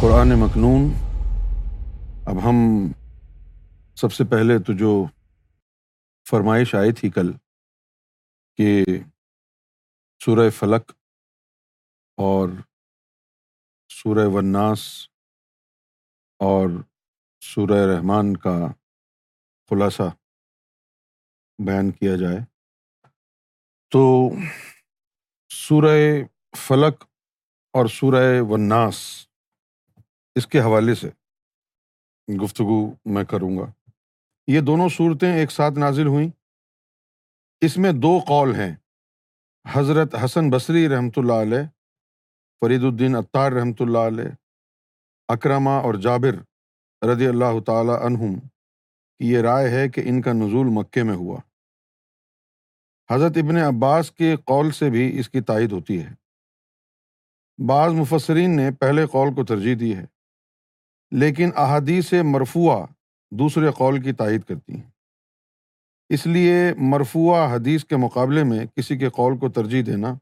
قرآن مکنون۔ اب ہم سب سے پہلے تو جو فرمائش آئی تھی کل کہ سورہ فلق اور سورہ ناس اور سورہ رحمان کا خلاصہ بیان کیا جائے، تو سورہ فلق اور سورہ ناس اس کے حوالے سے گفتگو میں کروں گا۔ یہ دونوں صورتیں ایک ساتھ نازل ہوئیں۔ اس میں دو قول ہیں، حضرت حسن بصری رحمۃ اللہ علیہ، فرید الدین عطار رحمۃ اللہ علیہ، اکرمہ اور جابر رضی اللہ تعالی عنہم، یہ رائے ہے کہ ان کا نزول مکے میں ہوا۔ حضرت ابن عباس کے قول سے بھی اس کی تائید ہوتی ہے۔ بعض مفسرین نے پہلے قول کو ترجیح دی ہے، لیکن احادیث مرفوعہ دوسرے قول کی تائید کرتی ہیں، اس لیے مرفوعہ حدیث کے مقابلے میں کسی کے قول کو ترجیح دینا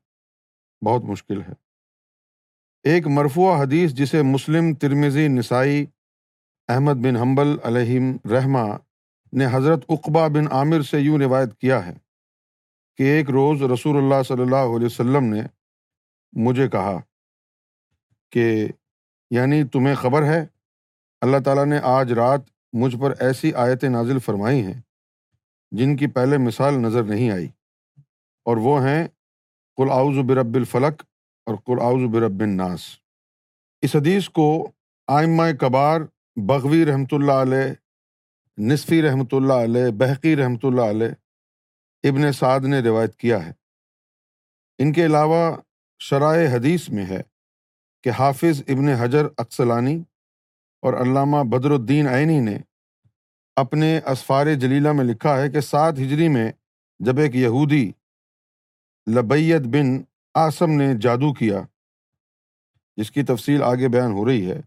بہت مشکل ہے۔ ایک مرفوعہ حدیث جسے مسلم، ترمذی، نسائی، احمد بن حنبل علیہم رحمہ نے حضرت عقبہ بن عامر سے یوں روایت کیا ہے کہ ایک روز رسول اللہ صلی اللہ علیہ وسلم نے مجھے کہا کہ یعنی تمہیں خبر ہے اللہ تعالیٰ نے آج رات مجھ پر ایسی آیتیں نازل فرمائی ہیں جن کی پہلے مثال نظر نہیں آئی، اور وہ ہیں قل اعوذ برب الفلق اور قل اعوذ برب الناس۔ اس حدیث کو ائمہ کبار بغوی رحمۃ اللہ علیہ، نصفی رحمۃ اللہ علیہ، بحقی رحمۃ اللہ علیہ، ابن سعد نے روایت کیا ہے۔ ان کے علاوہ شرائح حدیث میں ہے کہ حافظ ابن حجر عسقلانی اور علامہ بدر الدین عینی نے اپنے اسفار جلیلہ میں لکھا ہے کہ 7 ہجری میں جب ایک یہودی لبید بن اعصم نے جادو کیا، جس کی تفصیل آگے بیان ہو رہی ہے،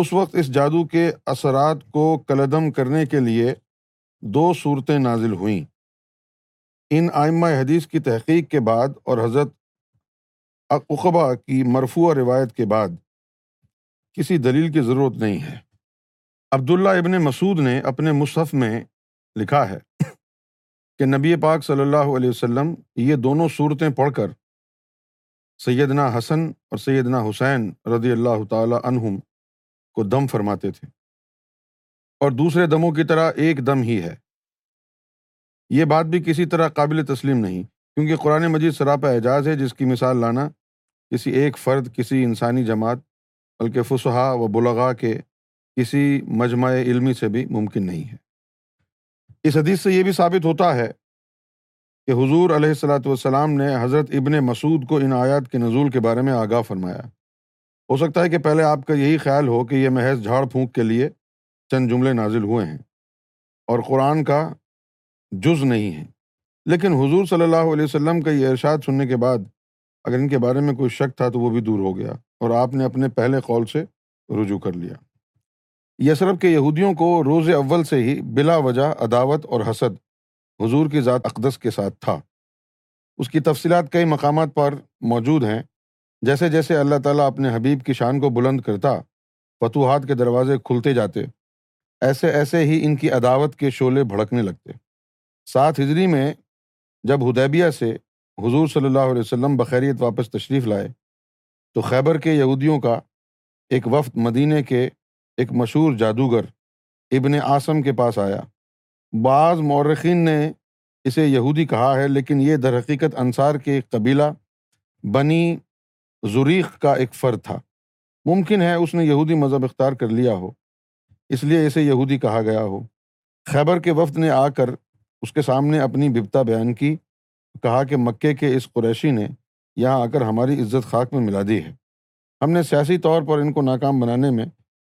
اس وقت اس جادو کے اثرات کو کلدم کرنے کے لیے 2 صورتیں نازل ہوئیں۔ ان ائمہ حدیث کی تحقیق کے بعد اور حضرت عقبہ کی مرفوع روایت کے بعد کسی دلیل کی ضرورت نہیں ہے۔ عبداللہ ابن مسعود نے اپنے مصحف میں لکھا ہے کہ نبی پاک صلی اللہ علیہ وسلم یہ دونوں صورتیں پڑھ کر سیدنا حسن اور سیدنا حسین رضی اللہ تعالی عنہم کو دم فرماتے تھے، اور دوسرے دموں کی طرح ایک دم ہی ہے۔ یہ بات بھی کسی طرح قابل تسلیم نہیں، کیونکہ قرآن مجید سراپا اعجاز ہے، جس کی مثال لانا کسی ایک فرد، کسی انسانی جماعت، بلکہ فصحا و بلغا کے کسی مجمع علمی سے بھی ممکن نہیں ہے۔ اس حدیث سے یہ بھی ثابت ہوتا ہے کہ حضور علیہ الصلوۃ والسلام نے حضرت ابن مسعود کو ان آیات کے نزول کے بارے میں آگاہ فرمایا۔ ہو سکتا ہے کہ پہلے آپ کا یہی خیال ہو کہ یہ محض جھاڑ پھونک کے لیے چند جملے نازل ہوئے ہیں اور قرآن کا جز نہیں ہے، لیکن حضور صلی اللہ علیہ وسلم کا یہ ارشاد سننے کے بعد اگر ان کے بارے میں کوئی شک تھا تو وہ بھی دور ہو گیا، اور آپ نے اپنے پہلے قول سے رجوع کر لیا۔ یثرب کے یہودیوں کو روز اول سے ہی بلا وجہ عداوت اور حسد حضور کی ذات اقدس کے ساتھ تھا۔ اس کی تفصیلات کئی مقامات پر موجود ہیں۔ جیسے جیسے اللہ تعالیٰ اپنے حبیب کی شان کو بلند کرتا، فتوحات کے دروازے کھلتے جاتے، ایسے ایسے ہی ان کی عداوت کے شعلے بھڑکنے لگتے۔ 7 ہجری میں جب حدیبیہ سے حضور صلی اللہ علیہ وسلم بخیریت واپس تشریف لائے تو خیبر کے یہودیوں کا ایک وفد مدینے کے ایک مشہور جادوگر ابن عاصم کے پاس آیا۔ بعض مورخین نے اسے یہودی کہا ہے، لیکن یہ درحقیقت انصار کے قبیلہ بنی زوریخ کا ایک فرد تھا۔ ممکن ہے اس نے یہودی مذہب اختیار کر لیا ہو، اس لیے اسے یہودی کہا گیا ہو۔ خیبر کے وفد نے آ کر اس کے سامنے اپنی بپتا بیان کی، کہا کہ مکے کے اس قریشی نے یہاں آ کر ہماری عزت خاک میں ملا دی ہے، ہم نے سیاسی طور پر ان کو ناکام بنانے میں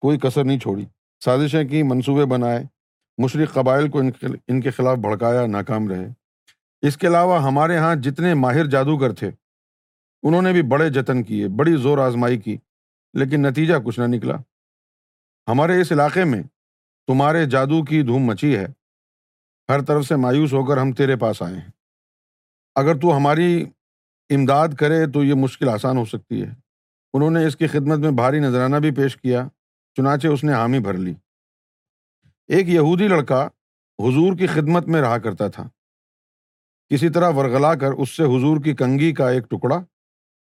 کوئی کسر نہیں چھوڑی، سازشیں کی، منصوبے بنائے، مشرق قبائل کو ان کے خلاف بھڑکایا، ناکام رہے۔ اس کے علاوہ ہمارے ہاں جتنے ماہر جادوگر تھے انہوں نے بھی بڑے جتن کیے، بڑی زور آزمائی کی، لیکن نتیجہ کچھ نہ نکلا۔ ہمارے اس علاقے میں تمہارے جادو کی دھوم مچی ہے، ہر طرف سے مایوس ہو کر ہم تیرے پاس آئے ہیں، اگر تو ہماری امداد کرے تو یہ مشکل آسان ہو سکتی ہے۔ انہوں نے اس کی خدمت میں بھاری نذرانہ بھی پیش کیا، چنانچہ اس نے حامی بھر لی۔ ایک یہودی لڑکا حضور کی خدمت میں رہا کرتا تھا، کسی طرح ورغلا کر اس سے حضور کی کنگھی کا ایک ٹکڑا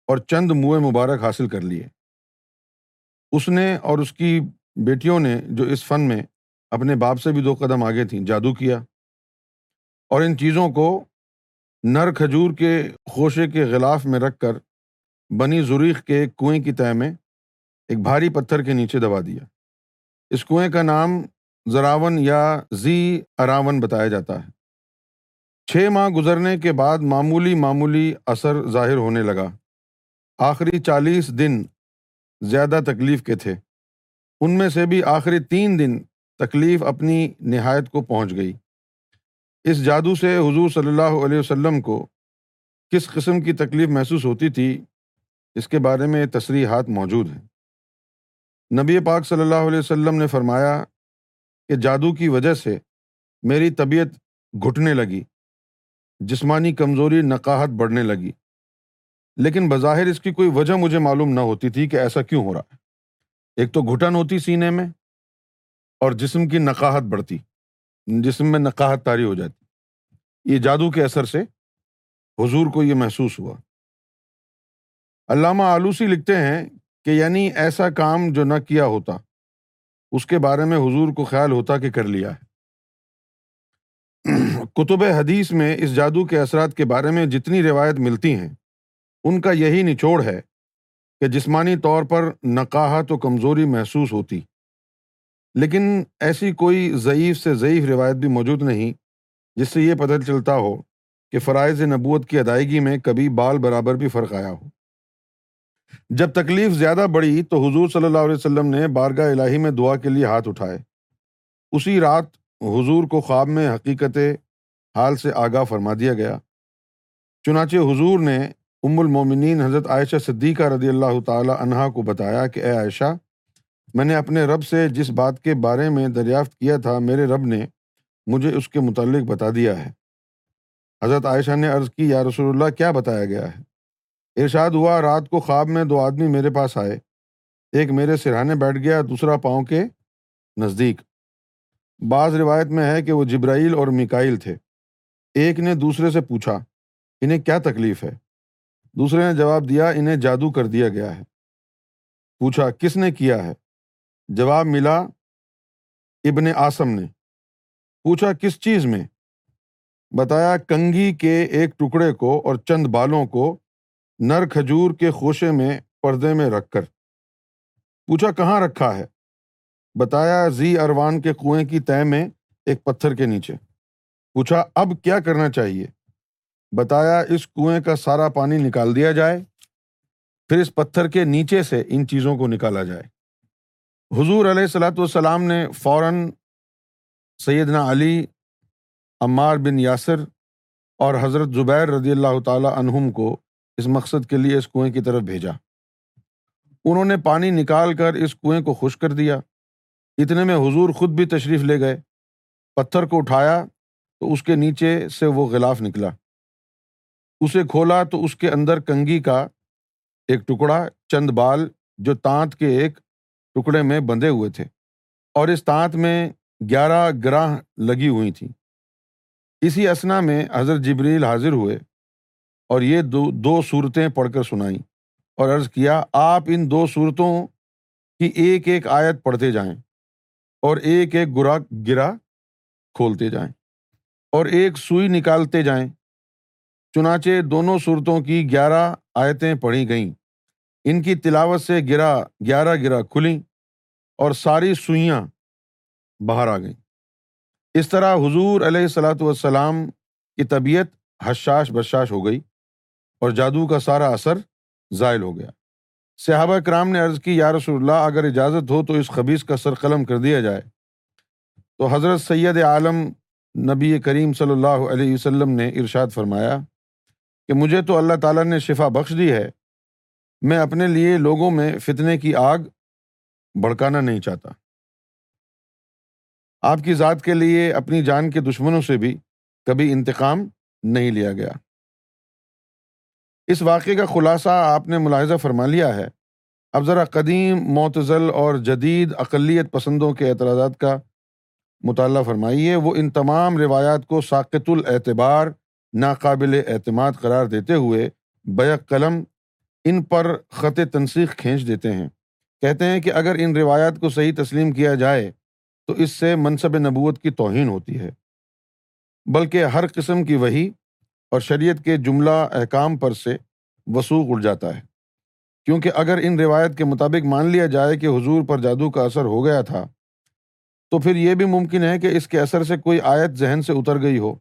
اور چند موئے مبارک حاصل کر لیے۔ اس نے اور اس کی بیٹیوں نے، جو اس فن میں اپنے باپ سے بھی دو قدم آگے تھیں، جادو کیا اور ان چیزوں کو نر کھجور کے خوشے کے غلاف میں رکھ کر بنی زوریخ کے ایک کنویں کی تہہ میں ایک بھاری پتھر کے نیچے دبا دیا۔ اس کنویں کا نام ذراون یا ذی اراون بتایا جاتا ہے۔ 6 ماہ گزرنے کے بعد معمولی اثر ظاہر ہونے لگا۔ آخری 40 دن زیادہ تکلیف کے تھے، ان میں سے بھی آخری 3 دن تکلیف اپنی نہایت کو پہنچ گئی۔ اس جادو سے حضور صلی اللہ علیہ وسلم کو کس قسم کی تکلیف محسوس ہوتی تھی، اس کے بارے میں تصریحات موجود ہیں۔ نبی پاک صلی اللہ علیہ وسلم نے فرمایا کہ جادو کی وجہ سے میری طبیعت گھٹنے لگی، جسمانی کمزوری، نقاہت بڑھنے لگی، لیکن بظاہر اس کی کوئی وجہ مجھے معلوم نہ ہوتی تھی کہ ایسا کیوں ہو رہا ہے۔ ایک تو گھٹن ہوتی سینے میں اور جسم کی نقاہت بڑھتی، جسم میں نقاہت طاری ہو جاتی۔ یہ جادو کے اثر سے حضور کو یہ محسوس ہوا۔ علامہ آلوسی لکھتے ہیں کہ یعنی ایسا کام جو نہ کیا ہوتا، اس کے بارے میں حضور کو خیال ہوتا کہ کر لیا ہے۔ کتب حدیث میں اس جادو کے اثرات کے بارے میں جتنی روایت ملتی ہیں، ان کا یہی نچوڑ ہے کہ جسمانی طور پر نقاہت و کمزوری محسوس ہوتی، لیکن ایسی کوئی ضعیف سے ضعیف روایت بھی موجود نہیں جس سے یہ پتہ چلتا ہو کہ فرائض نبوت کی ادائیگی میں کبھی بال برابر بھی فرق آیا ہو۔ جب تکلیف زیادہ بڑھی تو حضور صلی اللہ علیہ وسلم نے بارگاہ الہی میں دعا کے لیے ہاتھ اٹھائے۔ اسی رات حضور کو خواب میں حقیقت حال سے آگاہ فرما دیا گیا، چنانچہ حضور نے ام المومنین حضرت عائشہ صدیقہ رضی اللہ تعالی عنہا کو بتایا کہ اے عائشہ، میں نے اپنے رب سے جس بات کے بارے میں دریافت کیا تھا، میرے رب نے مجھے اس کے متعلق بتا دیا ہے۔ حضرت عائشہ نے عرض کی، یا رسول اللہ، کیا بتایا گیا ہے؟ ارشاد ہوا، رات کو خواب میں 2 آدمی میرے پاس آئے، ایک میرے سرہانے بیٹھ گیا، دوسرا پاؤں کے نزدیک۔ بعض روایت میں ہے کہ وہ جبرائیل اور میکائیل تھے۔ ایک نے دوسرے سے پوچھا، انہیں کیا تکلیف ہے؟ دوسرے نے جواب دیا، انہیں جادو کر دیا گیا ہے۔ پوچھا، کس نے کیا ہے؟ جواب ملا، ابن عاصم نے۔ پوچھا، کس چیز میں؟ بتایا، کنگھی کے ایک ٹکڑے کو اور چند بالوں کو نر کھجور کے خوشے میں پردے میں رکھ کر۔ پوچھا، کہاں رکھا ہے؟ بتایا، ذی اروان کے کنویں کی تہہ میں ایک پتھر کے نیچے۔ پوچھا، اب کیا کرنا چاہیے؟ بتایا، اس کنویں کا سارا پانی نکال دیا جائے، پھر اس پتھر کے نیچے سے ان چیزوں کو نکالا جائے۔ حضور علیہ الصلوۃ والسلام نے فوراً سیدنا علی، عمار بن یاسر اور حضرت زبیر رضی اللہ تعالیٰ عنہم کو اس مقصد کے لیے اس کنویں کی طرف بھیجا۔ انہوں نے پانی نکال کر اس کنویں کو خشک کر دیا۔ اتنے میں حضور خود بھی تشریف لے گئے۔ پتھر کو اٹھایا تو اس کے نیچے سے وہ غلاف نکلا، اسے کھولا تو اس کے اندر کنگھی کا ایک ٹکڑا، چند بال جو تانت کے ایک ٹکڑے میں بندھے ہوئے تھے، اور اس تانت میں 11 گراں لگی ہوئی تھیں۔ اسی اثنا میں حضرت جبریل حاضر ہوئے اور یہ دو سورتیں پڑھ کر سنائیں اور عرض کیا، آپ ان 2 سورتوں کی ایک ایک آیت پڑھتے جائیں اور ایک ایک گرا کھولتے جائیں اور ایک سوئی نکالتے جائیں۔ چنانچہ دونوں سورتوں کی 11 آیتیں پڑھی گئیں۔ ان کی تلاوت سے 11 گرا کھلیں اور ساری سوئیاں باہر آ گئیں۔ اس طرح حضور علیہ الصلوۃ والسلام کی طبیعت حشاش بشاش ہو گئی اور جادو کا سارا اثر زائل ہو گیا۔ صحابہ کرام نے عرض کی، یا رسول اللہ، اگر اجازت ہو تو اس خبیث کا سر قلم کر دیا جائے۔ تو حضرت سید عالم نبی کریم صلی اللہ علیہ وسلم نے ارشاد فرمایا کہ مجھے تو اللہ تعالیٰ نے شفا بخش دی ہے، میں اپنے لیے لوگوں میں فتنے کی آگ بھڑکانا نہیں چاہتا۔ آپ کی ذات کے لیے اپنی جان کے دشمنوں سے بھی کبھی انتقام نہیں لیا گیا۔ اس واقعے کا خلاصہ آپ نے ملاحظہ فرما لیا ہے اب ذرا قدیم، معتزل اور جدید اقلیت پسندوں کے اعتراضات کا مطالعہ فرمائیے۔ وہ ان تمام روایات کو ساقط الاعتبار، ناقابل اعتماد قرار دیتے ہوئے بیک قلم ان پر خط تنسیخ کھینچ دیتے ہیں۔ کہتے ہیں کہ اگر ان روایات کو صحیح تسلیم کیا جائے تو اس سے منصب نبوت کی توہین ہوتی ہے، بلکہ ہر قسم کی وحی اور شریعت کے جملہ احکام پر سے وثوق اڑ جاتا ہے، کیونکہ اگر ان روایت کے مطابق مان لیا جائے کہ حضور پر جادو کا اثر ہو گیا تھا، تو پھر یہ بھی ممکن ہے کہ اس کے اثر سے کوئی آیت ذہن سے اتر گئی ہو۔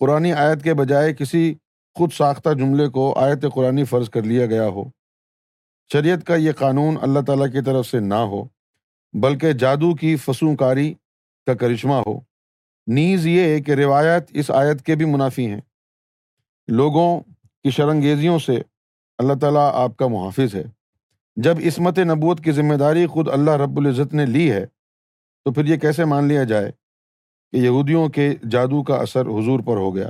قرآنی آیت کے بجائے کسی خود ساختہ جملے کو آیت قرآنی فرض کر لیا گیا ہو۔ شریعت کا یہ قانون اللہ تعالیٰ کی طرف سے نہ ہو، بلکہ جادو کی فسوں کاری کا کرشمہ ہو۔ نیز یہ کہ روایات اس آیت کے بھی منافی ہیں۔ لوگوں کی شرنگیزیوں سے اللہ تعالیٰ آپ کا محافظ ہے۔ جب عصمت نبوت کی ذمہ داری خود اللہ رب العزت نے لی ہے، تو پھر یہ کیسے مان لیا جائے کہ یہودیوں کے جادو کا اثر حضور پر ہو گیا؟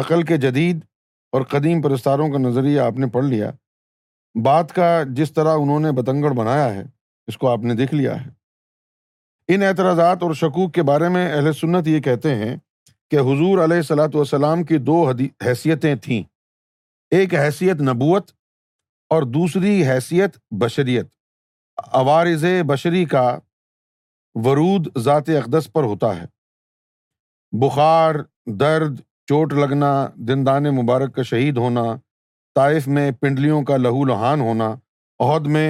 عقل کے جدید اور قدیم پرستاروں کا نظریہ آپ نے پڑھ لیا، بات کا جس طرح انہوں نے بتنگڑ بنایا ہے اس کو آپ نے دیکھ لیا ہے۔ ان اعتراضات اور شکوک کے بارے میں اہل سنت یہ کہتے ہیں کہ حضور علیہ الصلوۃ والسلام کی دو حیثیتیں تھیں، ایک حیثیت نبوت اور دوسری حیثیت بشریت۔ عوارض بشری کا ورود ذات اقدس پر ہوتا ہے۔ بخار، درد، چوٹ لگنا، دندان مبارک کا شہید ہونا، طائف میں پنڈلیوں کا لہو لہان ہونا، عہد میں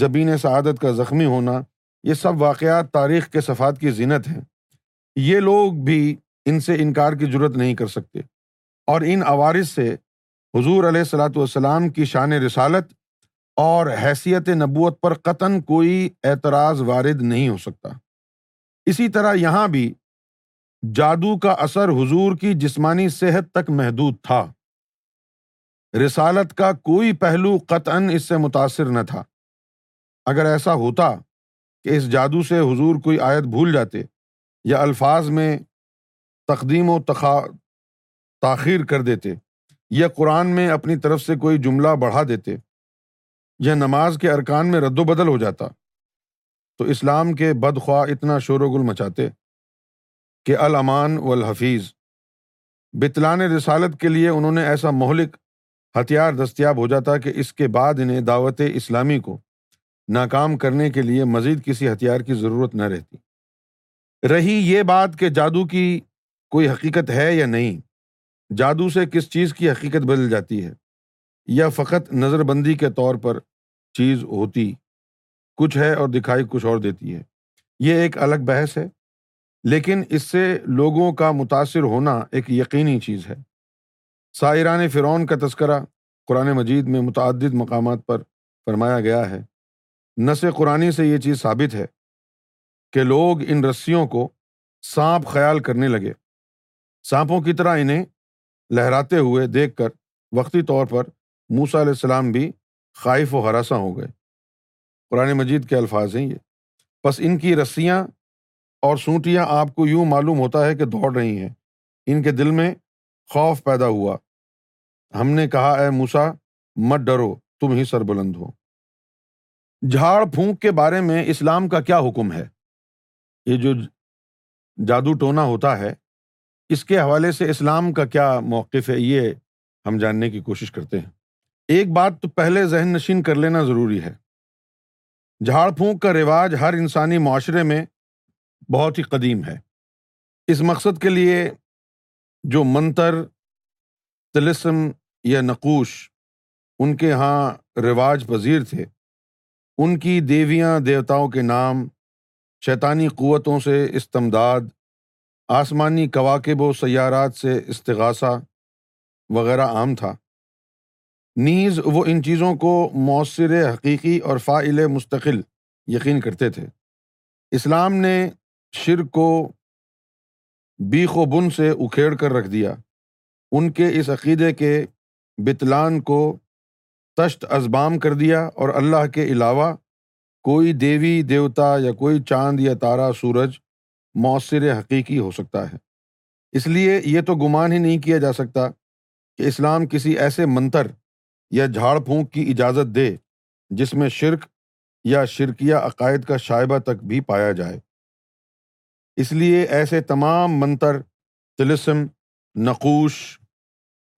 جبین سعادت کا زخمی ہونا، یہ سب واقعات تاریخ کے صفحات کی زینت ہیں۔ یہ لوگ بھی ان سے انکار کی جرت نہیں کر سکتے، اور ان عوارض سے حضور علیہ الصلوۃ والسلام کی شان رسالت اور حیثیت نبوت پر قطعاً کوئی اعتراض وارد نہیں ہو سکتا۔ اسی طرح یہاں بھی جادو کا اثر حضور کی جسمانی صحت تک محدود تھا، رسالت کا کوئی پہلو قطعاً اس سے متاثر نہ تھا۔ اگر ایسا ہوتا کہ اس جادو سے حضور کوئی آیت بھول جاتے یا الفاظ میں تقدیم و تاخیر کر دیتے، یا قرآن میں اپنی طرف سے کوئی جملہ بڑھا دیتے، یا نماز کے ارکان میں رد و بدل ہو جاتا، تو اسلام کے بدخواہ اتنا شور و غل مچاتے کہ الامان والحفیظ۔ بطلان رسالت کے لیے انہوں نے ایسا مہلک ہتھیار دستیاب ہو جاتا کہ اس کے بعد انہیں دعوت اسلامی کو ناکام کرنے کے لیے مزید کسی ہتھیار کی ضرورت نہ رہتی۔ رہی یہ بات کہ جادو کی کوئی حقیقت ہے یا نہیں، جادو سے کس چیز کی حقیقت بدل جاتی ہے یا فقط نظر بندی کے طور پر چیز ہوتی، کچھ ہے اور دکھائی کچھ اور دیتی ہے، یہ ایک الگ بحث ہے، لیکن اس سے لوگوں کا متاثر ہونا ایک یقینی چیز ہے۔ سائران فرعون کا تذکرہ قرآن مجید میں متعدد مقامات پر فرمایا گیا ہے۔ نص قرآنی سے یہ چیز ثابت ہے کہ لوگ ان رسیوں کو سانپ خیال کرنے لگے، سانپوں کی طرح انہیں لہراتے ہوئے دیکھ کر وقتی طور پر موسیٰ علیہ السلام بھی خائف و ہراساں ہو گئے۔ قرآن مجید کے الفاظ ہیں یہ۔ پس ان کی رسیاں اور سونٹیاں آپ کو یوں معلوم ہوتا ہے کہ دوڑ رہی ہیں، ان کے دل میں خوف پیدا ہوا، ہم نے کہا اے موسیٰ مت ڈرو، تم ہی سربلند ہو۔ جھاڑ پھونک کے بارے میں اسلام کا کیا حکم ہے؟ یہ جو جادو ٹونا ہوتا ہے، اس کے حوالے سے اسلام کا کیا موقف ہے، یہ ہم جاننے کی کوشش کرتے ہیں۔ ایک بات تو پہلے ذہن نشین کر لینا ضروری ہے، جھاڑ پھونک کا رواج ہر انسانی معاشرے میں بہت ہی قدیم ہے۔ اس مقصد کے لیے جو منتر، طلسم یا نقوش ان کے ہاں رواج پذیر تھے، ان کی دیویاں دیوتاؤں کے نام، شیطانی قوتوں سے استمداد، آسمانی کواکب و سیارات سے استغاثہ وغیرہ عام تھا۔ نیز وہ ان چیزوں کو مؤثر حقیقی اور فاعل مستقل یقین کرتے تھے۔ اسلام نے شرک کو بیخ و بن سے اکھیڑ کر رکھ دیا، ان کے اس عقیدے کے بطلان کو تشت ازبام کر دیا، اور اللہ کے علاوہ کوئی دیوی دیوتا یا کوئی چاند یا تارا سورج مؤثر حقیقی ہو سکتا ہے۔ اس لیے یہ تو گمان ہی نہیں کیا جا سکتا کہ اسلام کسی ایسے منتر یا جھاڑ پھونک کی اجازت دے جس میں شرک یا شرکیہ عقائد کا شائبہ تک بھی پایا جائے۔ اس لیے ایسے تمام منتر، طلسم، نقوش،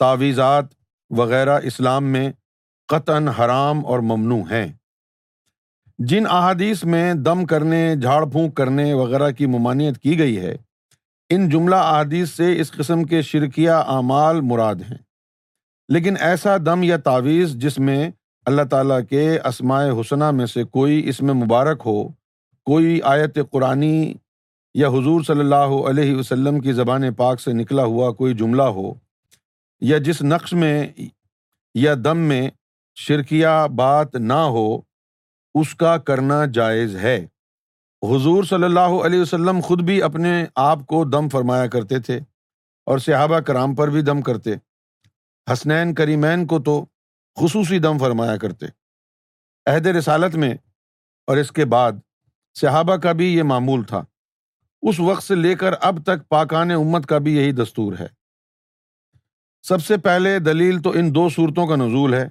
تعویذات وغیرہ اسلام میں قطعاً حرام اور ممنوع ہیں۔ جن احادیث میں دم کرنے، جھاڑ پھونک کرنے وغیرہ کی ممانعت کی گئی ہے، ان جملہ احادیث سے اس قسم کے شرکیہ اعمال مراد ہیں، لیکن ایسا دم یا تعویذ جس میں اللہ تعالیٰ کے اسماء حسنہ میں سے کوئی اسم مبارک ہو، کوئی آیت قرآنی یا حضور صلی اللہ علیہ وسلم کی زبان پاک سے نکلا ہوا کوئی جملہ ہو، یا جس نقش میں یا دم میں شرکیہ بات نہ ہو، اس کا کرنا جائز ہے۔ حضور صلی اللہ علیہ وسلم خود بھی اپنے آپ کو دم فرمایا کرتے تھے اور صحابہ کرام پر بھی دم کرتے، حسنین کریمین کو تو خصوصی دم فرمایا کرتے۔ عہد رسالت میں اور اس کے بعد صحابہ کا بھی یہ معمول تھا، اس وقت سے لے کر اب تک پاکان امت کا بھی یہی دستور ہے۔ سب سے پہلے دلیل تو ان دو صورتوں کا نزول ہے،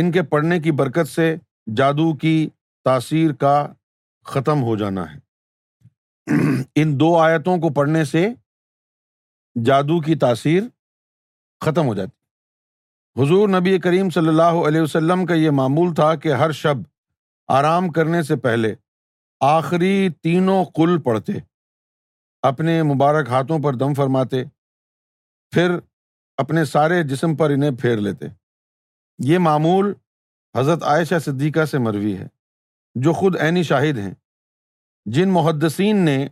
ان کے پڑھنے کی برکت سے جادو کی تاثیر کا ختم ہو جانا ہے۔ ان دو آیتوں کو پڑھنے سے جادو کی تاثیر ختم ہو جاتی۔ حضور نبی کریم صلی اللہ علیہ وسلم کا یہ معمول تھا کہ ہر شب آرام کرنے سے پہلے آخری تینوں قل پڑھتے، اپنے مبارک ہاتھوں پر دم فرماتے، پھر اپنے سارے جسم پر انہیں پھیر لیتے۔ یہ معمول حضرت عائشہ صدیقہ سے مروی ہے، جو خود عینی شاہد ہیں۔ جن محدثین نے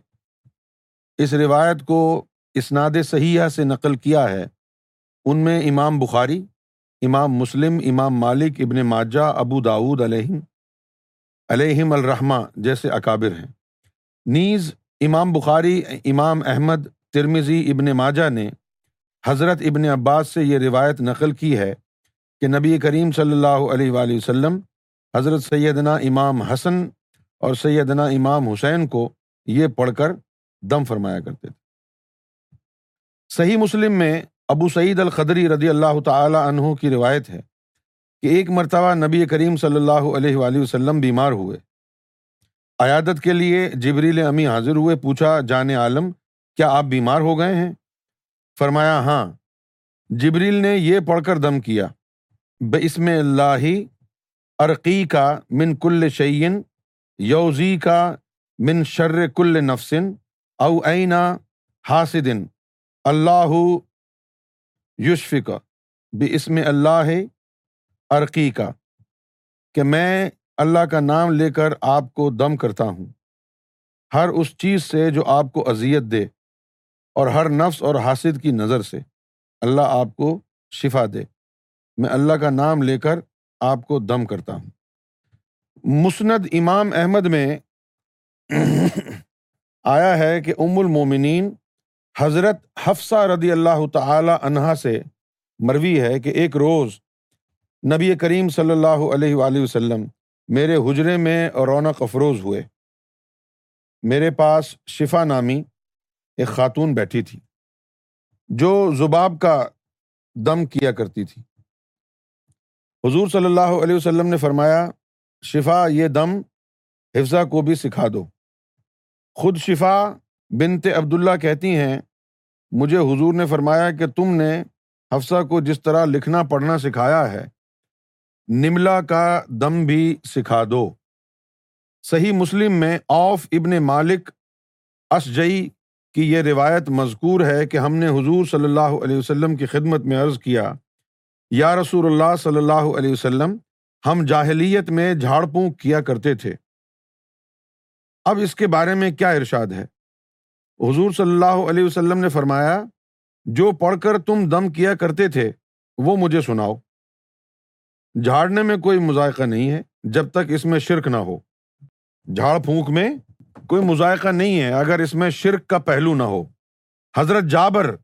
اس روایت کو اسناد صحیحہ سے نقل کیا ہے، ان میں امام بخاری، امام مسلم، امام مالک، ابن ماجہ، ابو داؤد علیہم الرحمہ جیسے اکابر ہیں۔ نیز امام بخاری، امام احمد، ترمذی، ابن ماجہ نے حضرت ابن عباس سے یہ روایت نقل کی ہے کہ نبی کریم صلی اللہ علیہ وآلہ وسلم حضرت سیدنا امام حسن اور سیدنا امام حسین کو یہ پڑھ کر دم فرمایا کرتے تھے۔ صحیح مسلم میں ابو سعید الخدری رضی اللہ تعالی عنہ کی روایت ہے کہ ایک مرتبہ نبی کریم صلی اللہ علیہ وآلہ وسلم بیمار ہوئے، عیادت کے لیے جبریل امی حاضر ہوئے، پوچھا جان عالم کیا آپ بیمار ہو گئے ہیں؟ فرمایا ہاں۔ جبریل نے یہ پڑھ کر دم کیا، بسم اللہ ارقی کا من کل شیئن یوزی کا من شر کل نفسن او اینا حاسدن اللہ یشفقہ باسم اللہ ارقی کا، کہ میں اللہ کا نام لے کر آپ کو دم کرتا ہوں ہر اس چیز سے جو آپ کو اذیت دے، اور ہر نفس اور حاسد کی نظر سے، اللہ آپ کو شفا دے، میں اللہ کا نام لے کر آپ کو دم کرتا ہوں۔ مسند امام احمد میں آیا ہے کہ ام المومنین حضرت حفصہ رضی اللہ تعالی عنہا سے مروی ہے کہ ایک روز نبی کریم صلی اللہ علیہ وآلہ وسلم میرے حجرے میں رونق افروز ہوئے، میرے پاس شفا نامی ایک خاتون بیٹھی تھی جو ذباب کا دم کیا کرتی تھی۔ حضور صلی اللہ علیہ وسلم نے فرمایا شفا یہ دم حفصہ کو بھی سکھا دو۔ خود شفا بنت عبداللہ کہتی ہیں مجھے حضور نے فرمایا کہ تم نے حفصہ کو جس طرح لکھنا پڑھنا سکھایا ہے، نملہ کا دم بھی سکھا دو۔ صحیح مسلم میں عوف ابن مالک اشجعی کی یہ روایت مذکور ہے کہ ہم نے حضور صلی اللہ علیہ وسلم کی خدمت میں عرض کیا، یا رسول اللہ صلی اللہ علیہ وسلم، ہم جاہلیت میں جھاڑ پھونک کیا کرتے تھے، اب اس کے بارے میں کیا ارشاد ہے؟ حضور صلی اللہ علیہ وسلم نے فرمایا جو پڑھ کر تم دم کیا کرتے تھے وہ مجھے سناؤ، جھاڑنے میں کوئی مذائقہ نہیں ہے جب تک اس میں شرک نہ ہو۔ جھاڑ پھونک میں کوئی مذائقہ نہیں ہے اگر اس میں شرک کا پہلو نہ ہو۔ حضرت جابر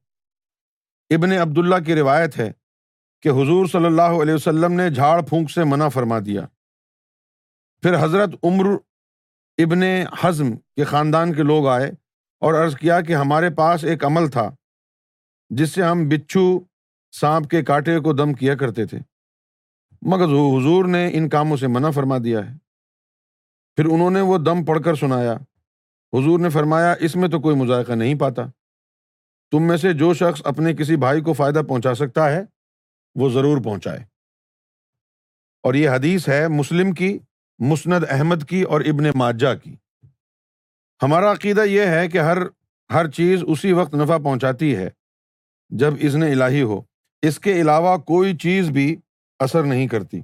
ابن عبداللہ کی روایت ہے کہ حضور صلی اللہ علیہ وسلم نے جھاڑ پھونک سے منع فرما دیا۔ پھر حضرت عمر ابن حزم کے خاندان کے لوگ آئے اور عرض کیا کہ ہمارے پاس ایک عمل تھا جس سے ہم بچھو، سانپ کے کانٹے کو دم کیا کرتے تھے، مگر حضور نے ان کاموں سے منع فرما دیا ہے۔ پھر انہوں نے وہ دم پڑھ کر سنایا، حضور نے فرمایا اس میں تو کوئی مذائقہ نہیں پاتا، تم میں سے جو شخص اپنے کسی بھائی کو فائدہ پہنچا سکتا ہے وہ ضرور پہنچائے۔ اور یہ حدیث ہے مسلم کی، مسند احمد کی اور ابن ماجہ کی۔ ہمارا عقیدہ یہ ہے کہ ہر چیز اسی وقت نفع پہنچاتی ہے جب اذن الہی ہو، اس کے علاوہ کوئی چیز بھی اثر نہیں کرتی۔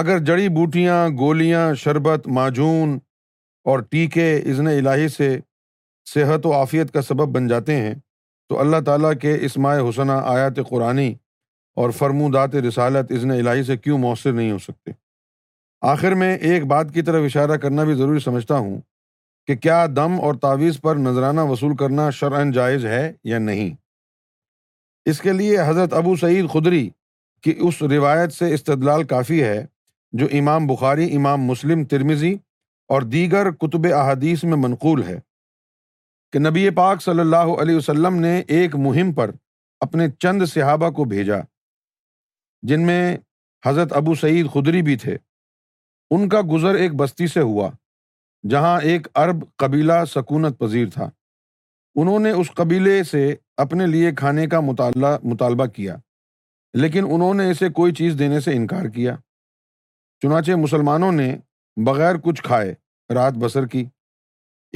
اگر جڑی بوٹیاں، گولیاں، شربت، معجون اور ٹیکے اذن الہی سے صحت و عافیت کا سبب بن جاتے ہیں تو اللہ تعالیٰ کے اسماء حسنہ، آیات قرآنی اور فرمودات رسالت اذن الہی سے کیوں مؤثر نہیں ہو سکتے؟ آخر میں ایک بات کی طرف اشارہ کرنا بھی ضروری سمجھتا ہوں کہ کیا دم اور تعویذ پر نذرانہ وصول کرنا شرعاً جائز ہے یا نہیں۔ اس کے لیے حضرت ابو سعید خدری کی اس روایت سے استدلال کافی ہے جو امام بخاری، امام مسلم، ترمذی اور دیگر کتب احادیث میں منقول ہے کہ نبی پاک صلی اللہ علیہ وسلم نے ایک مہم پر اپنے چند صحابہ کو بھیجا جن میں حضرت ابو سعید خدری بھی تھے۔ ان کا گزر ایک بستی سے ہوا جہاں ایک عرب قبیلہ سکونت پذیر تھا۔ انہوں نے اس قبیلے سے اپنے لیے کھانے کا مطالبہ کیا، لیکن انہوں نے اسے کوئی چیز دینے سے انکار کیا۔ چنانچہ مسلمانوں نے بغیر کچھ کھائے رات بسر کی۔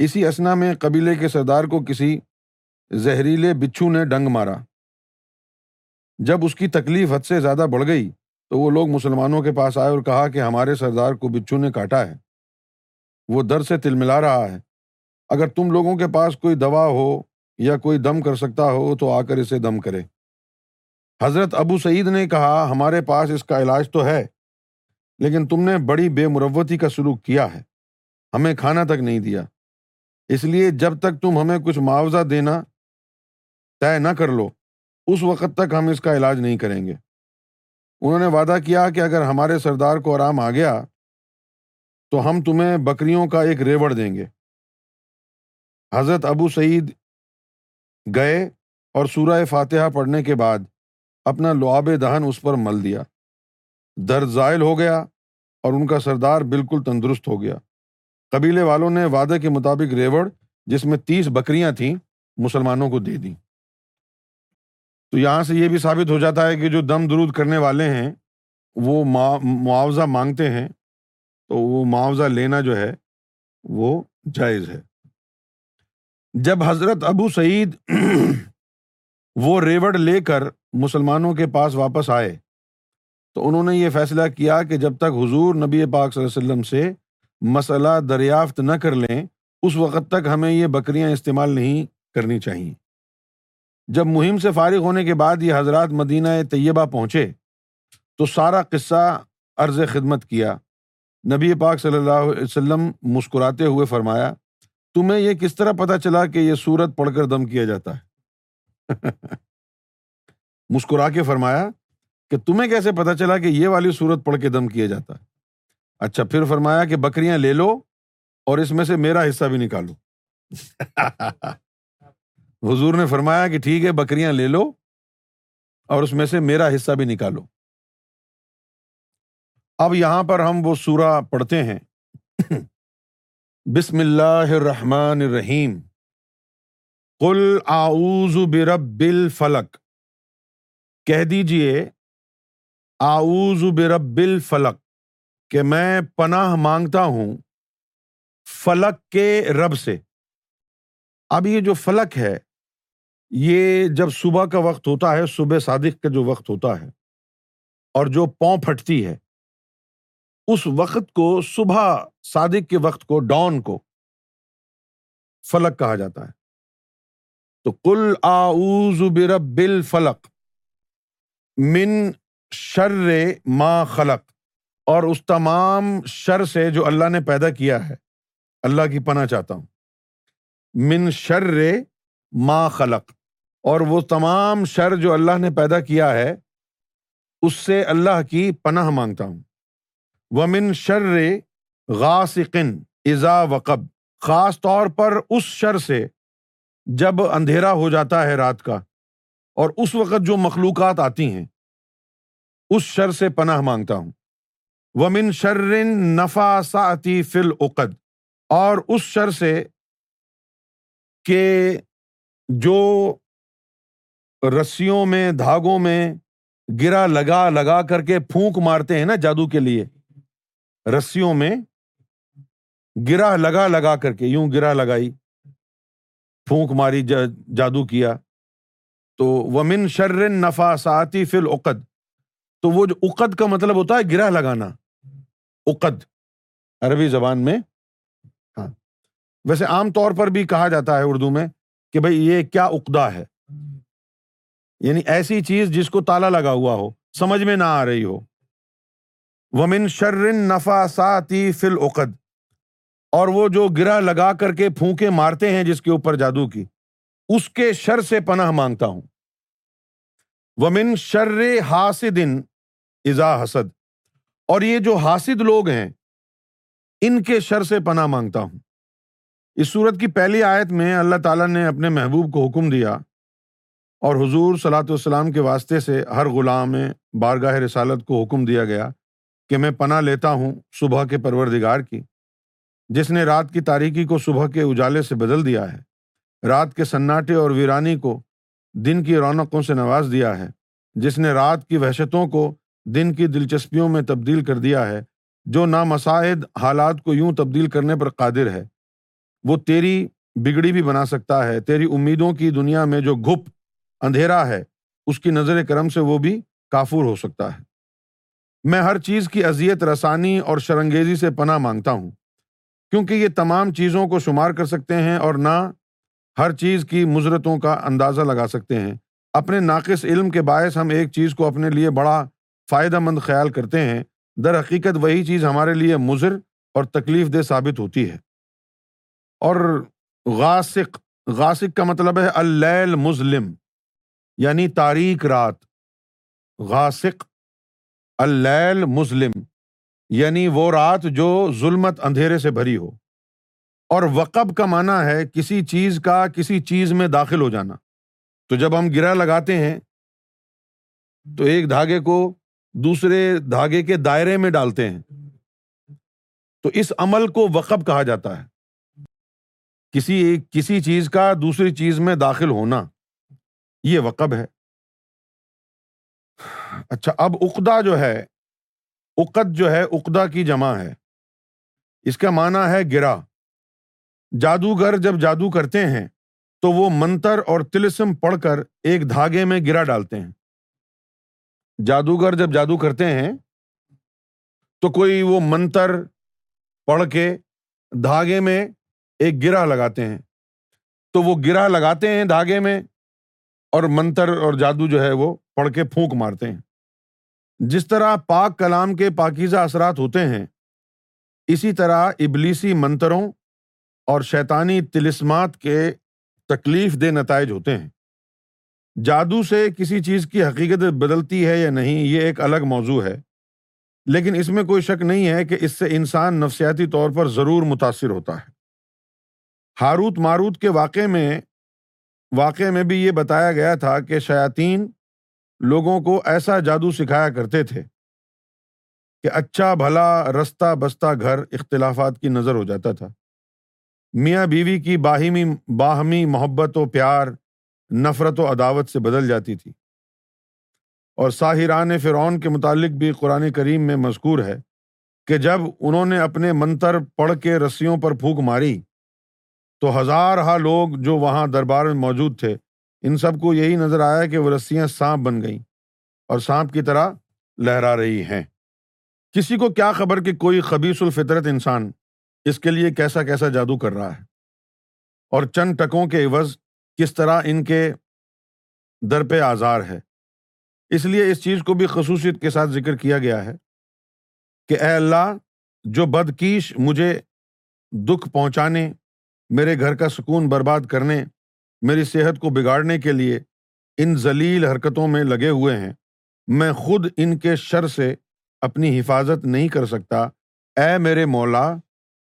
اسی اثنا میں قبیلے کے سردار کو کسی زہریلے بچھو نے ڈنگ مارا۔ جب اس کی تکلیف حد سے زیادہ بڑھ گئی تو وہ لوگ مسلمانوں کے پاس آئے اور کہا کہ ہمارے سردار کو بچھو نے کاٹا ہے، وہ درد سے تلملا رہا ہے، اگر تم لوگوں کے پاس کوئی دوا ہو یا کوئی دم کر سکتا ہو تو آ کر اسے دم کرے۔ حضرت ابو سعید نے کہا ہمارے پاس اس کا علاج تو ہے، لیکن تم نے بڑی بے مروتی کا سلوک کیا ہے، ہمیں کھانا تک نہیں دیا، اس لیے جب تک تم ہمیں کچھ معاوضہ دینا طے نہ کر لو اس وقت تک ہم اس کا علاج نہیں کریں گے۔ انہوں نے وعدہ کیا کہ اگر ہمارے سردار کو آرام آ گیا تو ہم تمہیں بکریوں کا ایک ریوڑ دیں گے۔ حضرت ابو سعید گئے اور سورہ فاتحہ پڑھنے کے بعد اپنا لعاب دہن اس پر مل دیا، درد زائل ہو گیا اور ان کا سردار بالکل تندرست ہو گیا۔ قبیلے والوں نے وعدے کے مطابق ریوڑ، جس میں 30 بکریاں تھیں، مسلمانوں کو دے دیں۔ تو یہاں سے یہ بھی ثابت ہو جاتا ہے کہ جو دم درود کرنے والے ہیں وہ معاوضہ مانگتے ہیں، تو وہ معاوضہ لینا جو ہے وہ جائز ہے۔ جب حضرت ابو سعید وہ ریوڑ لے کر مسلمانوں کے پاس واپس آئے تو انہوں نے یہ فیصلہ کیا کہ جب تک حضور نبی پاک صلی اللہ علیہ وسلم سے مسئلہ دریافت نہ کر لیں اس وقت تک ہمیں یہ بکریاں استعمال نہیں کرنی چاہیے۔ جب مہم سے فارغ ہونے کے بعد یہ حضرات مدینہ طیبہ پہنچے تو سارا قصہ عرض خدمت کیا۔ نبی پاک صلی اللہ علیہ وسلم مسکراتے ہوئے فرمایا تمہیں یہ کس طرح پتہ چلا کہ یہ سورت پڑھ کر دم کیا جاتا ہے؟ مسکرا کے فرمایا کہ تمہیں کیسے پتہ چلا کہ یہ والی سورت پڑھ کے دم کیا جاتا ہے؟ اچھا، پھر فرمایا کہ بکریاں لے لو اور اس میں سے میرا حصہ بھی نکالو۔ حضور نے فرمایا کہ ٹھیک ہے، بکریاں لے لو اور اس میں سے میرا حصہ بھی نکالو۔ اب یہاں پر ہم وہ سورہ پڑھتے ہیں، بسم اللہ الرحمن الرحیم، قل اعوذ برب الفلق، کہہ دیجئے اعوذ برب الفلق کہ میں پناہ مانگتا ہوں فلک کے رب سے۔ اب یہ جو فلک ہے یہ جب صبح کا وقت ہوتا ہے، صبح صادق کا جو وقت ہوتا ہے اور جو پاؤں پھٹتی ہے اس وقت کو، صبح صادق کے وقت کو، ڈان کو فلک کہا جاتا ہے۔ تو قل اعوذ برب الفلق من شر ما خلق، اور اس تمام شر سے جو اللہ نے پیدا کیا ہے، اللہ کی پناہ چاہتا ہوں، من شر ما خلق، اور وہ تمام شر جو اللہ نے پیدا کیا ہے اس سے اللہ کی پناہ مانگتا ہوں۔ وَمِن شَرِّ غَاسِقٍ اِذَا وَقَبَ، خاص طور پر اس شر سے جب اندھیرا ہو جاتا ہے رات کا اور اس وقت جو مخلوقات آتی ہیں اس شر سے پناہ مانگتا ہوں۔ وَمِن شَرِّ النَّفَاثَاتِ فِي الْعُقَدِ، اور اس شر سے کہ جو رسیوں میں، دھاگوں میں گرا لگا لگا کر کے پھونک مارتے ہیں نا جادو کے لیے، رسیوں میں گرا لگا لگا کر کے، یوں گرا لگائی، پھونک ماری، جادو کیا، تو وَمِن شَرِّ النَّفَاثَاتِ فِي الْعُقَدِ، تو وہ جو عقد کا مطلب ہوتا ہے گرہ لگانا، عقد عربی زبان میں. ہاں، ویسے عام طور پر بھی کہا جاتا ہے اردو میں کہ بھئی یہ کیا عقدہ ہے، یعنی ایسی چیز جس کو تالا لگا ہوا ہو، سمجھ میں نہ آ رہی ہو. وَمِن شَرِّ النَّفَاثَاتِ فِي الْعُقَدِ، اور وہ جو گرہ لگا کر کے پھونکے مارتے ہیں جس کے اوپر جادو کی، اس کے شر سے پناہ مانگتا ہوں. وَمِن شَرِّ حَاسِدٍ اذا حسد، اور یہ جو حاسد لوگ ہیں ان کے شر سے پناہ مانگتا ہوں. اس سورت کی پہلی آیت میں اللہ تعالیٰ نے اپنے محبوب کو حکم دیا، اور حضور صلی اللہ علیہ وسلم کے واسطے سے ہر غلام بارگاہ رسالت کو حکم دیا گیا کہ میں پناہ لیتا ہوں صبح کے پروردگار کی، جس نے رات کی تاریکی کو صبح کے اجالے سے بدل دیا ہے، رات کے سناٹے اور ویرانی کو دن کی رونقوں سے نواز دیا ہے، جس نے رات کی وحشتوں کو دن کی دلچسپیوں میں تبدیل کر دیا ہے، جو نامساعد حالات کو یوں تبدیل کرنے پر قادر ہے. وہ تیری بگڑی بھی بنا سکتا ہے، تیری امیدوں کی دنیا میں جو گھپ اندھیرا ہے اس کی نظر کرم سے وہ بھی کافور ہو سکتا ہے. میں ہر چیز کی اذیت رسانی اور شرنگیزی سے پناہ مانگتا ہوں، کیونکہ یہ تمام چیزوں کو شمار کر سکتے ہیں اور نہ ہر چیز کی مضرتوں کا اندازہ لگا سکتے ہیں. اپنے ناقص علم کے باعث ہم ایک چیز کو اپنے لیے بڑا فائدہ مند خیال کرتے ہیں، در حقیقت وہی چیز ہمارے لیے مضر اور تکلیف دہ ثابت ہوتی ہے. اور غاسق، غاسق کا مطلب ہے اللیل مظلم، یعنی تاریک رات. غاسق اللیل مظلم، یعنی وہ رات جو ظلمت اندھیرے سے بھری ہو. اور وقب کا معنی ہے کسی چیز کا کسی چیز میں داخل ہو جانا. تو جب ہم گرہ لگاتے ہیں تو ایک دھاگے کو دوسرے دھاگے کے دائرے میں ڈالتے ہیں، تو اس عمل کو وقب کہا جاتا ہے، کسی چیز کا دوسری چیز میں داخل ہونا، یہ وقب ہے. اچھا، اب عقدہ جو ہے، عقد جو ہے عقدہ کی جمع ہے، اس کا معنی ہے گرہ. جادوگر جب جادو کرتے ہیں تو وہ منتر اور طلسم پڑھ کر ایک دھاگے میں گرا ڈالتے ہیں. جادوگر جب جادو کرتے ہیں تو کوئی وہ منتر پڑھ کے دھاگے میں ایک گرا لگاتے ہیں، تو وہ گرا لگاتے ہیں دھاگے میں اور منتر اور جادو جو ہے وہ پڑھ کے پھونک مارتے ہیں. جس طرح پاک کلام کے پاکیزہ اثرات ہوتے ہیں، اسی طرح ابلیسی منتروں اور شیطانی طلسمات کے تکلیف دہ نتائج ہوتے ہیں. جادو سے کسی چیز کی حقیقت بدلتی ہے یا نہیں، یہ ایک الگ موضوع ہے، لیکن اس میں کوئی شک نہیں ہے کہ اس سے انسان نفسیاتی طور پر ضرور متاثر ہوتا ہے. ہاروت ماروت کے واقعے میں بھی یہ بتایا گیا تھا کہ شیاطین لوگوں کو ایسا جادو سکھایا کرتے تھے کہ اچھا بھلا رستہ بستہ گھر اختلافات کی نظر ہو جاتا تھا. میاں بیوی کی باہمی محبت و پیار نفرت و عداوت سے بدل جاتی تھی. اور ساحران فرعون کے متعلق بھی قرآن کریم میں مذکور ہے کہ جب انہوں نے اپنے منتر پڑھ کے رسیوں پر پھونک ماری تو ہزارہا لوگ جو وہاں دربار میں موجود تھے، ان سب کو یہی نظر آیا کہ وہ رسیاں سانپ بن گئیں اور سانپ کی طرح لہرا رہی ہیں. کسی کو کیا خبر کہ کوئی خبیث الفطرت انسان اس کے لیے کیسا کیسا جادو کر رہا ہے، اور چند ٹکوں کے عوض کس طرح ان کے در پہ آزار ہے. اس لیے اس چیز کو بھی خصوصیت کے ساتھ ذکر کیا گیا ہے کہ اے اللہ، جو بدکیش مجھے دکھ پہنچانے، میرے گھر کا سکون برباد کرنے، میری صحت کو بگاڑنے کے لیے ان ذلیل حرکتوں میں لگے ہوئے ہیں، میں خود ان کے شر سے اپنی حفاظت نہیں کر سکتا. اے میرے مولا،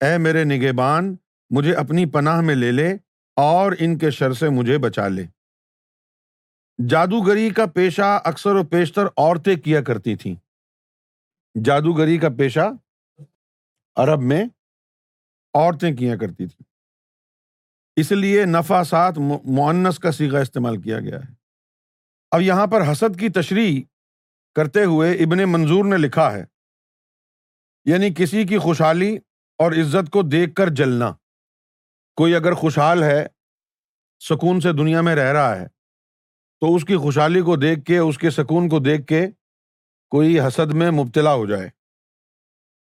اے میرے نگہبان، مجھے اپنی پناہ میں لے لے اور ان کے شر سے مجھے بچا لے. جادوگری کا پیشہ اکثر و بیشتر عورتیں کیا کرتی تھیں، جادوگری کا پیشہ عرب میں عورتیں کیا کرتی تھیں، اس لیے نفع ساتھ مؤنث کا صیغہ استعمال کیا گیا ہے۔ اب یہاں پر حسد کی تشریح کرتے ہوئے ابن منظور نے لکھا ہے، یعنی کسی کی خوشحالی اور عزت کو دیکھ کر جلنا۔ کوئی اگر خوشحال ہے، سکون سے دنیا میں رہ رہا ہے، تو اس کی خوشحالی کو دیکھ کے، اس کے سکون کو دیکھ کے کوئی حسد میں مبتلا ہو جائے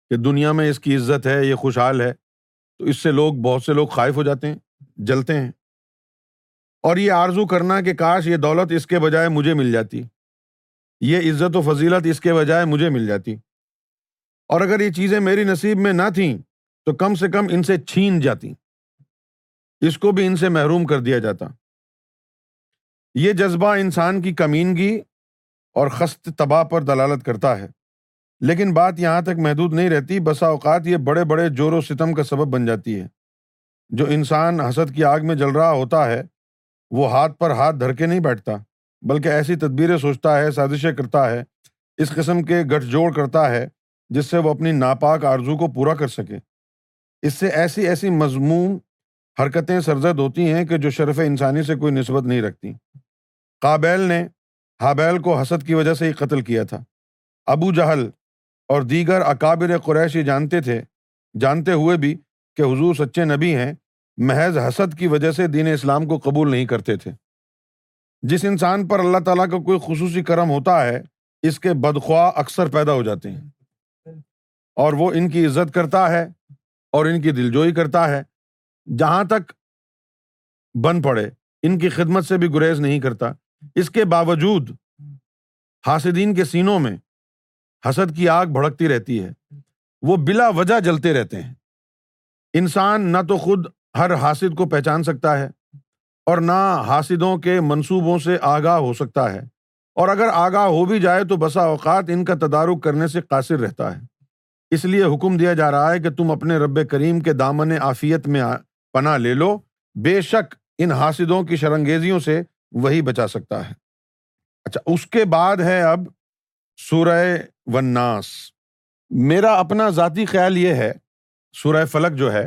کہ دنیا میں اس کی عزت ہے، یہ خوشحال ہے، تو اس سے لوگ، بہت سے لوگ خائف ہو جاتے ہیں، جلتے ہیں، اور یہ آرزو کرنا کہ کاش یہ دولت اس کے بجائے مجھے مل جاتی، یہ عزت و فضیلت اس کے بجائے مجھے مل جاتی، اور اگر یہ چیزیں میری نصیب میں نہ تھیں تو کم سے کم ان سے چھین جاتی، اس کو بھی ان سے محروم کر دیا جاتا۔ یہ جذبہ انسان کی کمینگی اور خست طبع پر دلالت کرتا ہے، لیکن بات یہاں تک محدود نہیں رہتی، بسا اوقات یہ بڑے بڑے جور و ستم کا سبب بن جاتی ہے۔ جو انسان حسد کی آگ میں جل رہا ہوتا ہے وہ ہاتھ پر ہاتھ دھر کے نہیں بیٹھتا، بلکہ ایسی تدبیریں سوچتا ہے، سازشیں کرتا ہے، اس قسم کے گٹھ جوڑ کرتا ہے جس سے وہ اپنی ناپاک آرزو کو پورا کر سکے۔ اس سے ایسی ایسی مذموم حرکتیں سرزد ہوتی ہیں کہ جو شرف انسانی سے کوئی نسبت نہیں رکھتی۔ قابیل نے حابیل کو حسد کی وجہ سے ہی قتل کیا تھا۔ ابو جہل اور دیگر اکابر قریش یہ جانتے ہوئے بھی کہ حضور سچے نبی ہیں، محض حسد کی وجہ سے دین اسلام کو قبول نہیں کرتے تھے۔ جس انسان پر اللہ تعالیٰ کا کوئی خصوصی کرم ہوتا ہے، اس کے بدخواہ اکثر پیدا ہو جاتے ہیں، اور وہ ان کی عزت کرتا ہے اور ان کی دلجوئی کرتا ہے، جہاں تک بن پڑے ان کی خدمت سے بھی گریز نہیں کرتا۔ اس کے باوجود حاسدین کے سینوں میں حسد کی آگ بھڑکتی رہتی ہے، وہ بلا وجہ جلتے رہتے ہیں۔ انسان نہ تو خود ہر حاسد کو پہچان سکتا ہے اور نہ حاسدوں کے منصوبوں سے آگاہ ہو سکتا ہے، اور اگر آگاہ ہو بھی جائے تو بسا اوقات ان کا تدارک کرنے سے قاصر رہتا ہے۔ اس لیے حکم دیا جا رہا ہے کہ تم اپنے رب کریم کے دامن عافیت میں پناہ لے لو، بے شک ان حاسدوں کی شرانگیزیوں سے وہی بچا سکتا ہے۔ اچھا، اس کے بعد ہے اب سورہ ناس۔ میرا اپنا ذاتی خیال یہ ہے، سورہ فلق جو ہے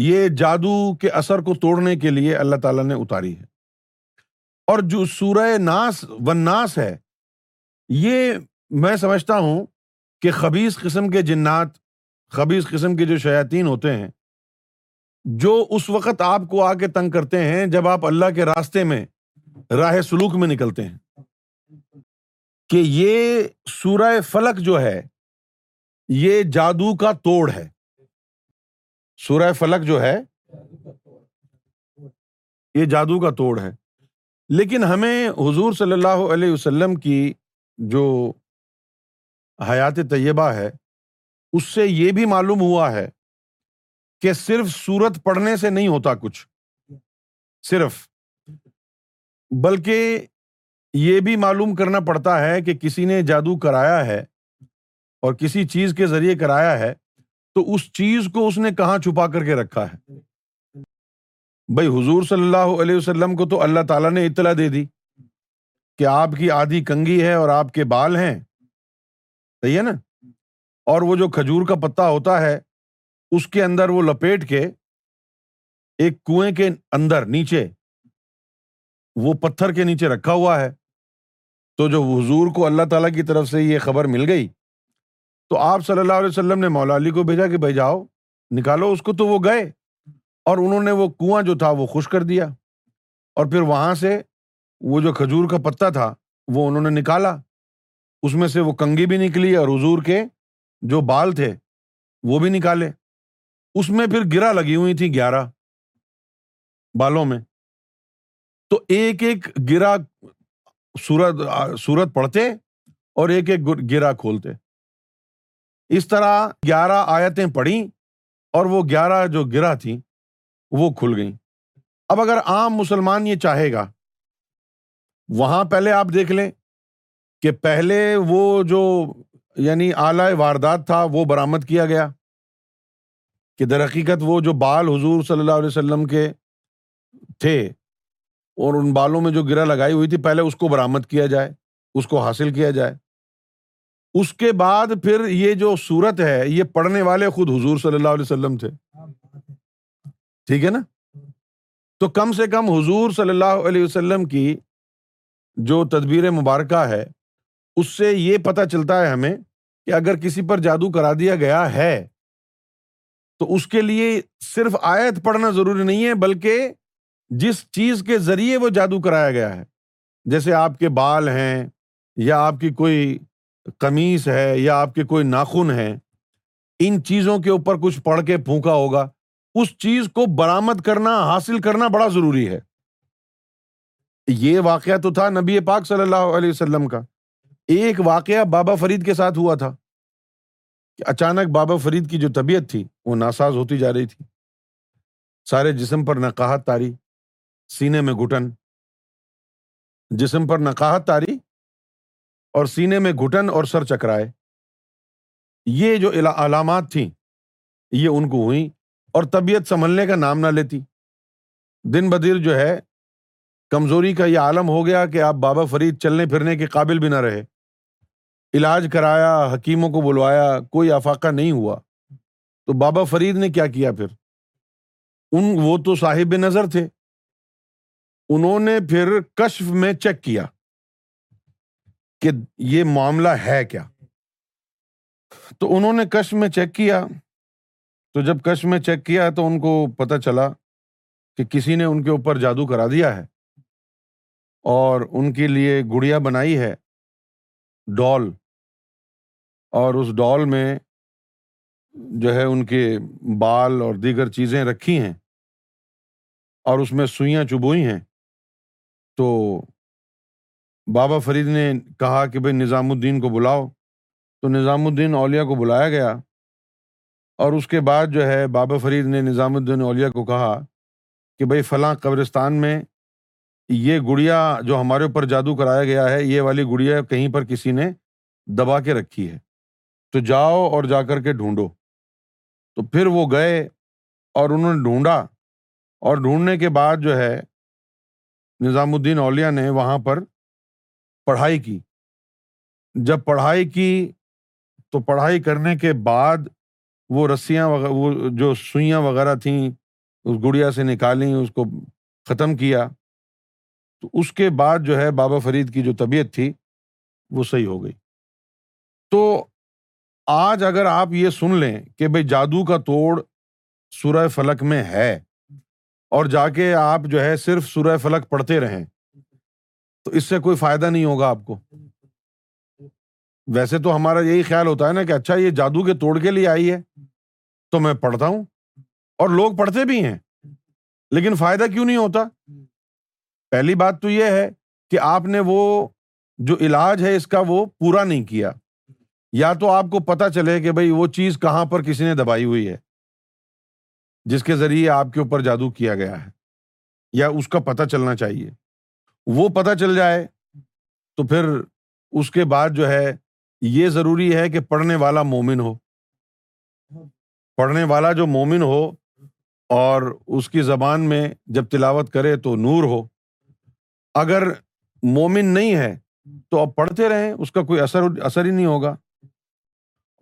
یہ جادو کے اثر کو توڑنے کے لیے اللہ تعالیٰ نے اتاری ہے، اور جو سورہ ناس ناس ہے، یہ میں سمجھتا ہوں کہ خبیث قسم کے جنات، خبیث قسم کے جو شیاطین ہوتے ہیں، جو اس وقت آپ کو آ کے تنگ کرتے ہیں جب آپ اللہ کے راستے میں، راہ سلوک میں نکلتے ہیں، کہ یہ سورہ فلق جو ہے یہ جادو کا توڑ ہے۔ سورہ فلق جو ہے یہ جادو کا توڑ ہے، لیکن ہمیں حضور صلی اللہ علیہ وسلم کی جو حیات طیبہ ہے، اس سے یہ بھی معلوم ہوا ہے کہ صرف سورت پڑھنے سے نہیں ہوتا کچھ، صرف، بلکہ یہ بھی معلوم کرنا پڑتا ہے کہ کسی نے جادو کرایا ہے اور کسی چیز کے ذریعے کرایا ہے، تو اس چیز کو اس نے کہاں چھپا کر کے رکھا ہے۔ بھائی حضور صلی اللہ علیہ وسلم کو تو اللہ تعالیٰ نے اطلاع دے دی کہ آپ کی آدھی کنگھی ہے اور آپ کے بال ہیں، صحیح ہے نا، اور وہ جو کھجور کا پتا ہوتا ہے اس کے اندر وہ لپیٹ کے ایک کنویں کے اندر نیچے، وہ پتھر کے نیچے رکھا ہوا ہے، تو جو حضور کو اللہ تعالیٰ کی طرف سے یہ خبر مل گئی تو آپ صلی اللہ علیہ وسلم نے مولا علی کو بھیجا کہ بھائی جاؤ نکالو اس کو، تو وہ گئے اور انہوں نے وہ کنواں جو تھا وہ خشک کر دیا، اور پھر وہاں سے وہ جو کھجور کا پتا تھا وہ انہوں نے نکالا، اس میں سے وہ کنگھی بھی نکلی اور حضور کے جو بال تھے وہ بھی نکالے، اس میں پھر گرا لگی ہوئی تھی 11 بالوں میں، تو ایک ایک گرا سورت پڑھتے اور ایک ایک گرا کھولتے، اس طرح 11 آیتیں پڑھیں اور وہ 11 جو گرا تھیں وہ کھل گئیں۔ اب اگر عام مسلمان یہ چاہے گا، وہاں پہلے آپ دیکھ لیں کہ پہلے وہ جو یعنی آلہ واردات تھا وہ برآمد کیا گیا کہ در حقیقت وہ جو بال حضور صلی اللہ علیہ وسلم کے تھے اور ان بالوں میں جو گرہ لگائی ہوئی تھی، پہلے اس کو برآمد کیا جائے، اس کو حاصل کیا جائے، اس کے بعد پھر یہ جو صورت ہے یہ پڑھنے والے خود حضور صلی اللہ علیہ وسلم تھے، ٹھیک ہے نا؟ تو کم سے کم حضور صلی اللہ علیہ وسلم کی جو تدبیر مبارکہ ہے اس سے یہ پتہ چلتا ہے ہمیں کہ اگر کسی پر جادو کرا دیا گیا ہے تو اس کے لیے صرف آیت پڑھنا ضروری نہیں ہے، بلکہ جس چیز کے ذریعے وہ جادو کرایا گیا ہے، جیسے آپ کے بال ہیں یا آپ کی کوئی قمیص ہے یا آپ کے کوئی ناخن ہیں، ان چیزوں کے اوپر کچھ پڑھ کے پھونکا ہوگا، اس چیز کو برآمد کرنا، حاصل کرنا بڑا ضروری ہے۔ یہ واقعہ تو تھا نبی پاک صلی اللہ علیہ وسلم کا، ایک واقعہ بابا فرید کے ساتھ ہوا تھا کہ اچانک بابا فرید کی جو طبیعت تھی وہ ناساز ہوتی جا رہی تھی، سارے جسم پر نقاہت تاری، سینے میں گھٹن، جسم پر نقاہت تاری اور سینے میں گھٹن اور سر چکرائے، یہ جو علامات تھیں یہ ان کو ہوئیں اور طبیعت سنبھلنے کا نام نہ لیتی۔ دن بدیر جو ہے کمزوری کا یہ عالم ہو گیا کہ آپ بابا فرید چلنے پھرنے کے قابل بھی نہ رہے۔ علاج کرایا، حکیموں کو بلوایا، کوئی افاقہ نہیں ہوا، تو بابا فرید نے کیا کیا پھر؟ وہ تو صاحب نظر تھے، انہوں نے پھر کشف میں چیک کیا کہ یہ معاملہ ہے کیا، تو انہوں نے کشف میں چیک کیا، تو جب کشف میں چیک کیا تو ان کو پتہ چلا کہ کسی نے ان کے اوپر جادو کرا دیا ہے اور ان کے لیے گڑیا بنائی ہے، ڈال، اور اس ڈال میں جو ہے ان کے بال اور دیگر چیزیں رکھی ہیں اور اس میں سوئیاں چبوئی ہیں۔ تو بابا فرید نے کہا کہ بھائی نظام الدین کو بلاؤ، تو نظام الدین اولیاء کو بلایا گیا اور اس کے بعد جو ہے بابا فرید نے نظام الدین اولیاء کو کہا کہ بھائی فلاں قبرستان میں یہ گڑیا جو ہمارے اوپر جادو کرایا گیا ہے، یہ والی گڑیا کہیں پر کسی نے دبا کے رکھی ہے، تو جاؤ اور جا کر کے ڈھونڈو۔ تو پھر وہ گئے اور انہوں نے ڈھونڈا، اور ڈھونڈنے کے بعد جو ہے نظام الدین اولیاء نے وہاں پر پڑھائی کی۔ جب پڑھائی کی تو پڑھائی کرنے کے بعد وہ رسیاں وغیرہ، وہ جو سوئیاں وغیرہ تھیں اس گڑیا سے نکالیں، اس کو ختم کیا، تو اس کے بعد جو ہے بابا فرید کی جو طبیعت تھی وہ صحیح ہو گئی۔ تو آج اگر آپ یہ سن لیں کہ بھئی جادو کا توڑ سورہ فلق میں ہے اور جا کے آپ جو ہے صرف سورہ فلق پڑھتے رہیں تو اس سے کوئی فائدہ نہیں ہوگا آپ کو۔ ویسے تو ہمارا یہی خیال ہوتا ہے نا کہ اچھا یہ جادو کے توڑ کے لیے آئی ہے تو میں پڑھتا ہوں، اور لوگ پڑھتے بھی ہیں، لیکن فائدہ کیوں نہیں ہوتا؟ پہلی بات تو یہ ہے کہ آپ نے وہ جو علاج ہے اس کا وہ پورا نہیں کیا، یا تو آپ کو پتہ چلے کہ بھئی وہ چیز کہاں پر کسی نے دبائی ہوئی ہے جس کے ذریعے آپ کے اوپر جادو کیا گیا ہے، یا اس کا پتہ چلنا چاہیے۔ وہ پتہ چل جائے تو پھر اس کے بعد جو ہے یہ ضروری ہے کہ پڑھنے والا مومن ہو، پڑھنے والا جو مومن ہو، اور اس کی زبان میں جب تلاوت کرے تو نور ہو۔ اگر مومن نہیں ہے تو اب پڑھتے رہیں، اس کا کوئی اثر ہی نہیں ہوگا۔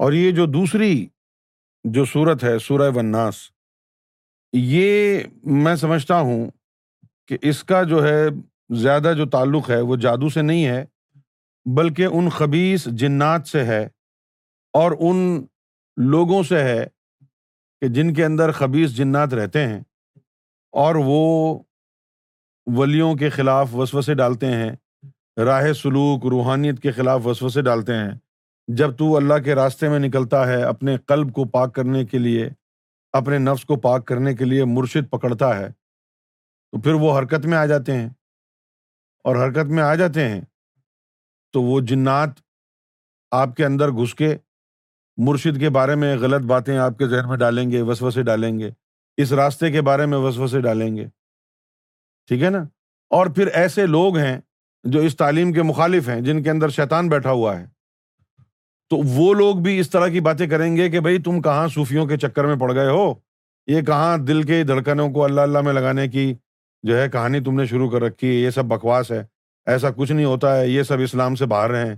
اور یہ جو دوسری جو صورت ہے سورہ ناس، یہ میں سمجھتا ہوں کہ اس کا جو ہے زیادہ جو تعلق ہے وہ جادو سے نہیں ہے، بلکہ ان خبیث جنات سے ہے اور ان لوگوں سے ہے کہ جن کے اندر خبیث جنات رہتے ہیں اور وہ ولیوں کے خلاف وسوسے ڈالتے ہیں، راہ سلوک روحانیت کے خلاف وسوسے ڈالتے ہیں۔ جب تو اللہ کے راستے میں نکلتا ہے اپنے قلب کو پاک کرنے کے لیے، اپنے نفس کو پاک کرنے کے لیے مرشد پکڑتا ہے، تو پھر وہ حرکت میں آ جاتے ہیں، اور حرکت میں آ جاتے ہیں تو وہ جنات آپ کے اندر گھس کے مرشد کے بارے میں غلط باتیں آپ کے ذہن میں ڈالیں گے، وسوسے ڈالیں گے، اس راستے کے بارے میں وسوسے ڈالیں گے، ٹھیک ہے نا؟ اور پھر ایسے لوگ ہیں جو اس تعلیم کے مخالف ہیں، جن کے اندر شیطان بیٹھا ہوا ہے، تو وہ لوگ بھی اس طرح کی باتیں کریں گے کہ بھئی تم کہاں صوفیوں کے چکر میں پڑ گئے ہو، یہ کہاں دل کے دھڑکنوں کو اللہ اللہ میں لگانے کی جو ہے کہانی تم نے شروع کر رکھی ہے، یہ سب بکواس ہے، ایسا کچھ نہیں ہوتا ہے، یہ سب اسلام سے باہر ہیں،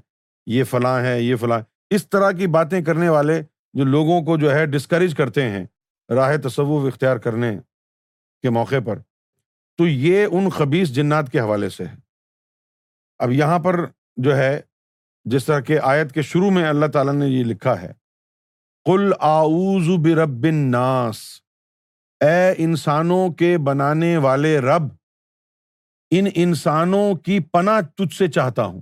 یہ فلاں ہے، یہ فلاں۔ اس طرح کی باتیں کرنے والے جو لوگوں کو جو ہے ڈسکریج کرتے ہیں راہ تصوف اختیار کرنے کے موقع پر، تو یہ ان خبیث جنات کے حوالے سے ہے۔ اب یہاں پر جو ہے جس طرح کہ آیت کے شروع میں اللہ تعالیٰ نے یہ لکھا ہے، قل اعوذ برب الناس، اے انسانوں کے بنانے والے رب، ان انسانوں کی پناہ تجھ سے چاہتا ہوں۔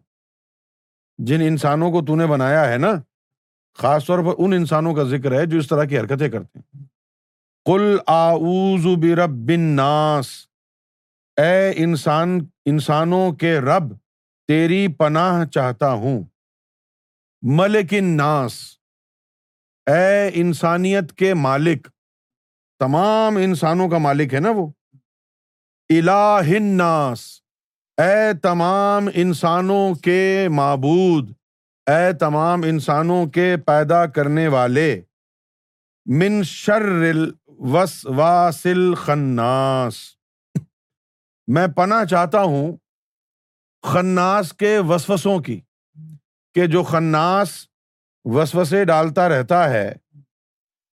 جن انسانوں کو تو نے بنایا ہے نا، خاص طور پر ان انسانوں کا ذکر ہے جو اس طرح کی حرکتیں کرتے ہیں۔ قل اعوذ برب الناس، اے انسانوں کے رب تیری پناہ چاہتا ہوں۔ ملک الناس، اے انسانیت کے مالک، تمام انسانوں کا مالک ہے نا وہ۔ الہ الناس، اے تمام انسانوں کے معبود، اے تمام انسانوں کے پیدا کرنے والے۔ من شر الوسواس الخناس، میں پناہ چاہتا ہوں خناس کے وسوسوں کی، کہ جو خناس وسوسے ڈالتا رہتا ہے،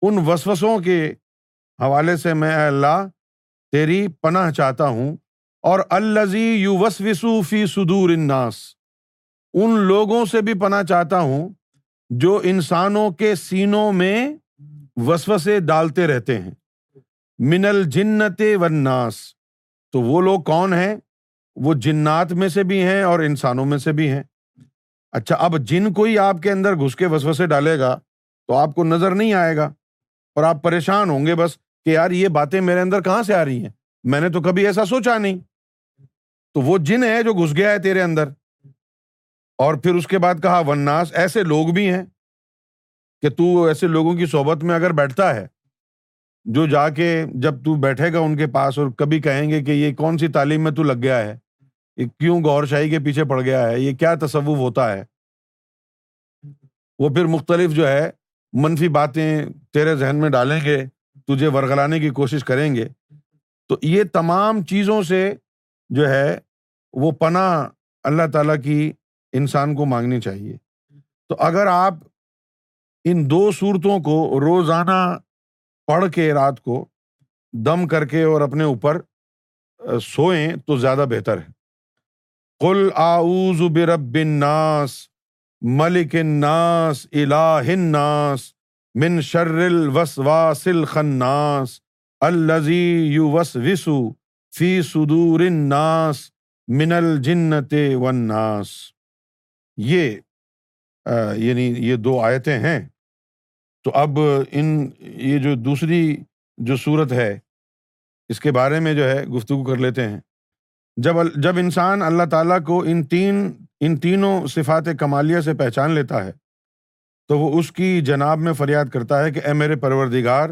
ان وسوسوں کے حوالے سے میں اے اللہ تیری پناہ چاہتا ہوں۔ اور الذی یوسوس فی صدور الناس، ان لوگوں سے بھی پناہ چاہتا ہوں جو انسانوں کے سینوں میں وسوسے ڈالتے رہتے ہیں۔ من الجنۃ والناس، تو وہ لوگ کون ہیں؟ وہ جنات میں سے بھی ہیں اور انسانوں میں سے بھی ہیں۔ اچھا، اب جن کو ہی آپ کے اندر گھس کے وسوسے ڈالے گا تو آپ کو نظر نہیں آئے گا، اور آپ پریشان ہوں گے بس کہ یار یہ باتیں میرے اندر کہاں سے آ رہی ہیں، میں نے تو کبھی ایسا سوچا نہیں۔ تو وہ جن ہے جو گھس گیا ہے تیرے اندر۔ اور پھر اس کے بعد کہا والناس، ایسے لوگ بھی ہیں کہ تو ایسے لوگوں کی صحبت میں اگر بیٹھتا ہے، جو جا کے جب تو بیٹھے گا ان کے پاس اور کبھی کہیں گے کہ یہ کون سی تعلیم میں تو لگ گیا ہے، یہ کیوں گوہر شاہی کے پیچھے پڑ گیا ہے، یہ کیا تصوف ہوتا ہے، وہ پھر مختلف جو ہے منفی باتیں تیرے ذہن میں ڈالیں گے، تجھے ورغلانے کی کوشش کریں گے۔ تو یہ تمام چیزوں سے جو ہے وہ پناہ اللہ تعالیٰ کی انسان کو مانگنی چاہیے۔ تو اگر آپ ان دو صورتوں کو روزانہ پڑھ کے رات کو دم کر کے اور اپنے اوپر سوئیں تو زیادہ بہتر ہے۔ قل اعوذ برب الناس، ملک الناس، الہ الناس، من شر الوسواس الخناس، الذی یوسوس فی صدور الناس، من الجنۃ والناس۔ یعنی یہ دو آیتیں ہیں۔ تو اب یہ جو دوسری جو صورت ہے اس کے بارے میں جو ہے گفتگو کر لیتے ہیں۔ جب انسان اللہ تعالیٰ کو ان تینوں صفات کمالیہ سے پہچان لیتا ہے تو وہ اس کی جناب میں فریاد کرتا ہے کہ اے میرے پروردگار،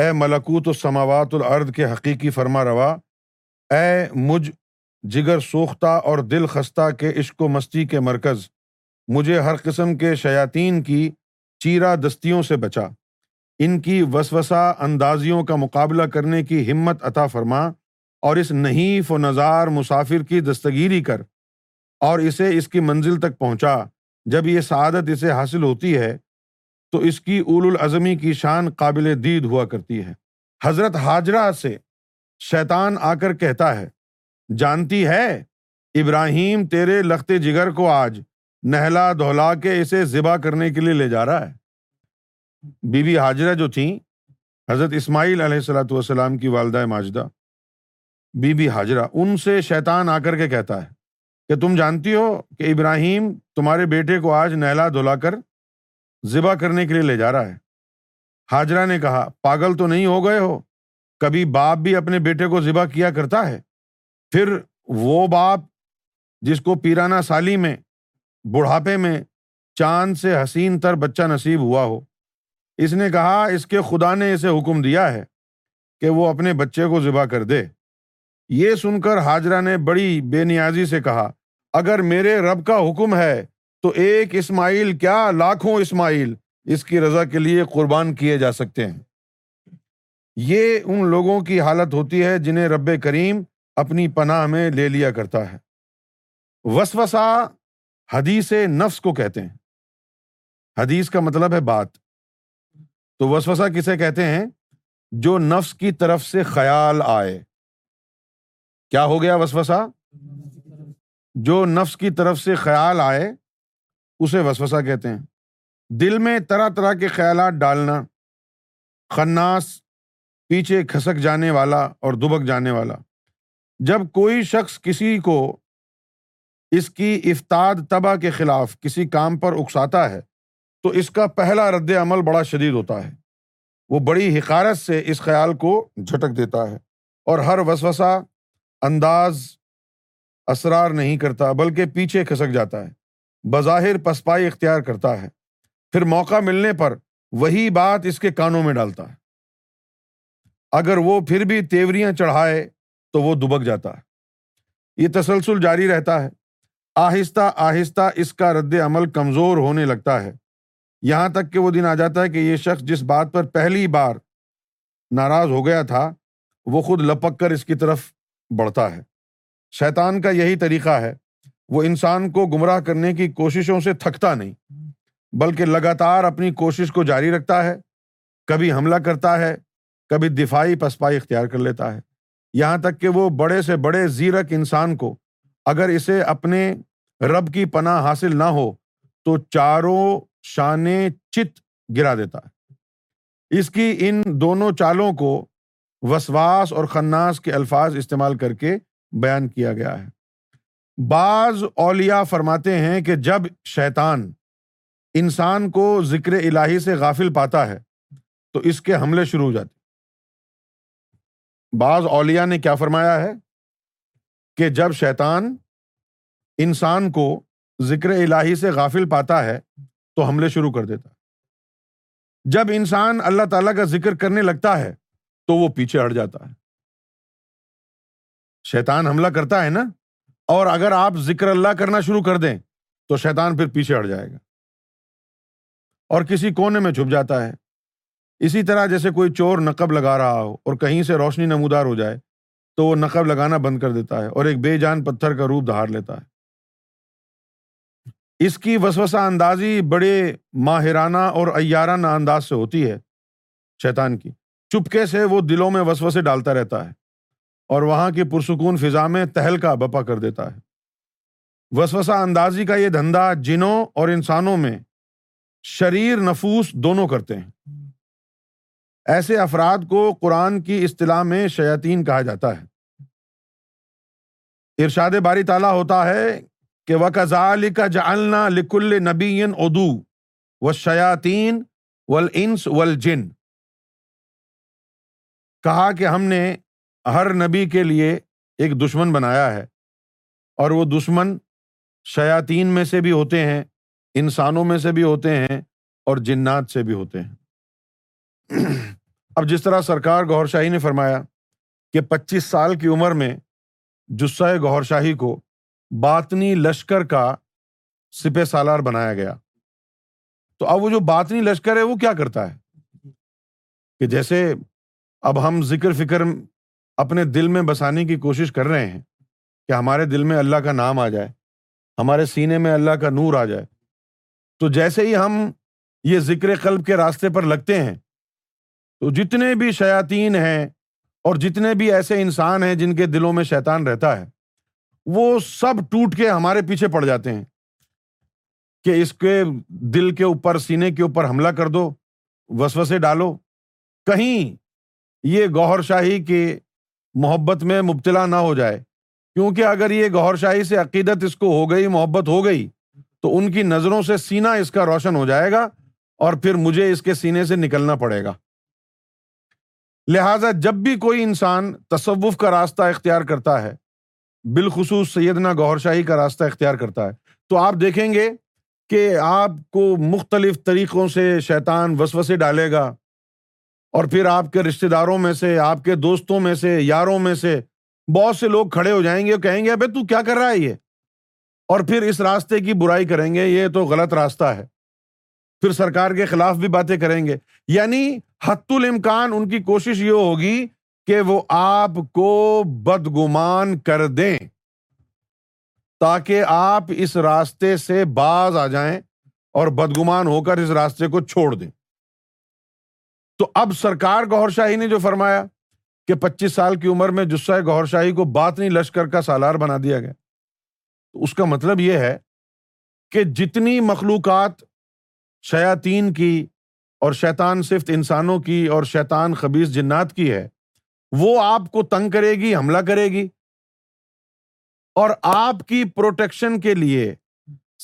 اے ملکوت السماوات والارض کے حقیقی فرما روا، اے مجھ جگر سوختہ اور دل خستہ کے عشق و مستی کے مرکز، مجھے ہر قسم کے شیاطین کی چیرہ دستیوں سے بچا، ان کی وسوسہ اندازیوں کا مقابلہ کرنے کی ہمت عطا فرما، اور اس نحیف و نزار مسافر کی دستگیری کر اور اسے اس کی منزل تک پہنچا۔ جب یہ سعادت اسے حاصل ہوتی ہے تو اس کی اول العظمی کی شان قابل دید ہوا کرتی ہے۔ حضرت حاجرہ سے شیطان آ کر کہتا ہے، جانتی ہے ابراہیم تیرے لخت جگر کو آج نہلا دھولا کے اسے ذبح کرنے کے لیے لے جا رہا ہے۔ بی بی حاجرہ جو تھیں حضرت اسماعیل علیہ السلام کی والدہ ماجدہ، بی بی حاجرہ، ان سے شیطان آ کر کے کہتا ہے کہ تم جانتی ہو کہ ابراہیم تمہارے بیٹے کو آج نہلا دھولا کر ذبح کرنے کے لیے لے جا رہا ہے۔ حاجرہ نے کہا، پاگل تو نہیں ہو گئے ہو؟ کبھی باپ بھی اپنے بیٹے کو ذبح کیا کرتا ہے؟ پھر وہ باپ جس کو پیرانہ سالی میں بڑھاپے میں چاند سے حسین تر بچہ نصیب ہوا ہو۔ اس نے کہا اس کے خدا نے اسے حکم دیا ہے کہ وہ اپنے بچے کو ذبح کر دے۔ یہ سن کر حاجرہ نے بڑی بے نیازی سے کہا، اگر میرے رب کا حکم ہے تو ایک اسماعیل کیا لاکھوں اسماعیل اس کی رضا کے لیے قربان کیے جا سکتے ہیں۔ یہ ان لوگوں کی حالت ہوتی ہے جنہیں رب کریم اپنی پناہ میں لے لیا کرتا ہے۔ وسوسہ حدیث نفس کو کہتے ہیں۔ حدیث کا مطلب ہے بات۔ تو وسوسہ کسے کہتے ہیں؟ جو نفس کی طرف سے خیال آئے۔ کیا ہو گیا وسوسہ؟ جو نفس کی طرف سے خیال آئے اسے وسوسہ کہتے ہیں۔ دل میں طرح طرح کے خیالات ڈالنا، خناس، پیچھے کھسک جانے والا اور دبک جانے والا۔ جب کوئی شخص کسی کو اس کی افتاد طبع کے خلاف کسی کام پر اکساتا ہے تو اس کا پہلا رد عمل بڑا شدید ہوتا ہے، وہ بڑی حقارت سے اس خیال کو جھٹک دیتا ہے، اور ہر وسوسہ انداز اسرار نہیں کرتا بلکہ پیچھے کھسک جاتا ہے، بظاہر پسپائی اختیار کرتا ہے، پھر موقع ملنے پر وہی بات اس کے کانوں میں ڈالتا ہے۔ اگر وہ پھر بھی تیوریاں چڑھائے تو وہ دبک جاتا ہے۔ یہ تسلسل جاری رہتا ہے، آہستہ آہستہ اس کا رد عمل کمزور ہونے لگتا ہے، یہاں تک کہ وہ دن آ جاتا ہے کہ یہ شخص جس بات پر پہلی بار ناراض ہو گیا تھا وہ خود لپک کر اس کی طرف بڑھتا ہے۔ شیطان کا یہی طریقہ ہے، وہ انسان کو گمراہ کرنے کی کوششوں سے تھکتا نہیں بلکہ لگاتار اپنی کوشش کو جاری رکھتا ہے، کبھی حملہ کرتا ہے، کبھی دفاعی پسپائی اختیار کر لیتا ہے، یہاں تک کہ وہ بڑے سے بڑے زیرک انسان کو اگر اسے اپنے رب کی پناہ حاصل نہ ہو تو چاروں شانے چت گرا دیتا ہے۔ اس کی ان دونوں چالوں کو وسواس اور خناس کے الفاظ استعمال کر کے بیان کیا گیا ہے۔ بعض اولیاء فرماتے ہیں کہ جب شیطان انسان کو ذکر الہی سے غافل پاتا ہے تو اس کے حملے شروع ہو جاتے۔ بعض اولیاء نے کیا فرمایا ہے کہ جب شیطان انسان کو ذکر الہی سے غافل پاتا ہے تو حملے شروع کر دیتا۔ جب انسان اللہ تعالیٰ کا ذکر کرنے لگتا ہے تو وہ پیچھے ہٹ جاتا ہے۔ شیطان حملہ کرتا ہے نا، اور اگر آپ ذکر اللہ کرنا شروع کر دیں تو شیطان پھر پیچھے ہٹ جائے گا اور کسی کونے میں چھپ جاتا ہے۔ اسی طرح جیسے کوئی چور نقب لگا رہا ہو اور کہیں سے روشنی نمودار ہو جائے تو وہ نقب لگانا بند کر دیتا ہے اور ایک بے جان پتھر کا روپ دھار لیتا ہے۔ اس کی وسوسہ اندازی بڑے ماہرانہ اور عیارانہ انداز سے ہوتی ہے۔ شیطان کی چپکے سے وہ دلوں میں وسوسے ڈالتا رہتا ہے اور وہاں کی پرسکون فضا میں تہلکا بپا کر دیتا ہے۔ وسوسہ اندازی کا یہ دھندا جنوں اور انسانوں میں شریر نفوس دونوں کرتے ہیں۔ ایسے افراد کو قرآن کی اصطلاح میں شیاطین کہا جاتا ہے۔ ارشاد باری تعالیٰ ہوتا ہے کہ وَكَذَلِكَ جَعَلْنَا لِكُلِّ نَبِيٍّ عُدُوًّا وَالشَّيَاطِينَ وَالْإِنسِ وَالْجِنِّ، کہا کہ ہم نے ہر نبی کے لیے ایک دشمن بنایا ہے، اور وہ دشمن شیاطین میں سے بھی ہوتے ہیں، انسانوں میں سے بھی ہوتے ہیں، اور جنات سے بھی ہوتے ہیں۔ اب جس طرح سرکار گوہر شاہی نے فرمایا کہ 25 سال کی عمر میں جثہ گوہر شاہی کو باطنی لشکر کا سپہ سالار بنایا گیا، تو اب وہ جو باطنی لشکر ہے وہ کیا کرتا ہے کہ جیسے اب ہم ذکر فکر اپنے دل میں بسانے کی کوشش کر رہے ہیں کہ ہمارے دل میں اللہ کا نام آ جائے، ہمارے سینے میں اللہ کا نور آ جائے، تو جیسے ہی ہم یہ ذکر قلب کے راستے پر لگتے ہیں تو جتنے بھی شیاطین ہیں اور جتنے بھی ایسے انسان ہیں جن کے دلوں میں شیطان رہتا ہے وہ سب ٹوٹ کے ہمارے پیچھے پڑ جاتے ہیں کہ اس کے دل کے اوپر، سینے کے اوپر حملہ کر دو، وسوسے ڈالو، کہیں یہ گوہر شاہی کے محبت میں مبتلا نہ ہو جائے، کیونکہ اگر یہ گوہر شاہی سے عقیدت اس کو ہو گئی، محبت ہو گئی، تو ان کی نظروں سے سینہ اس کا روشن ہو جائے گا اور پھر مجھے اس کے سینے سے نکلنا پڑے گا۔ لہٰذا جب بھی کوئی انسان تصوف کا راستہ اختیار کرتا ہے، بالخصوص سیدنا گوہر شاہی کا راستہ اختیار کرتا ہے، تو آپ دیکھیں گے کہ آپ کو مختلف طریقوں سے شیطان وسوسے ڈالے گا، اور پھر آپ کے رشتہ داروں میں سے، آپ کے دوستوں میں سے، یاروں میں سے بہت سے لوگ کھڑے ہو جائیں گے اور کہیں گے ابے تو کیا کر رہا ہے یہ، اور پھر اس راستے کی برائی کریں گے، یہ تو غلط راستہ ہے، پھر سرکار کے خلاف بھی باتیں کریں گے۔ یعنی حتی الامکان ان کی کوشش یہ ہوگی کہ وہ آپ کو بدگمان کر دیں تاکہ آپ اس راستے سے باز آ جائیں اور بدگمان ہو کر اس راستے کو چھوڑ دیں۔ تو اب سرکار گوہر شاہی نے جو فرمایا کہ 25 سال کی عمر میں جسہ گوہر شاہی کو باطنی لشکر کا سالار بنا دیا گیا، تو اس کا مطلب یہ ہے کہ جتنی مخلوقات شیاطین کی اور شیطان صفت انسانوں کی اور شیطان خبیث جنات کی ہے، وہ آپ کو تنگ کرے گی، حملہ کرے گی، اور آپ کی پروٹیکشن کے لیے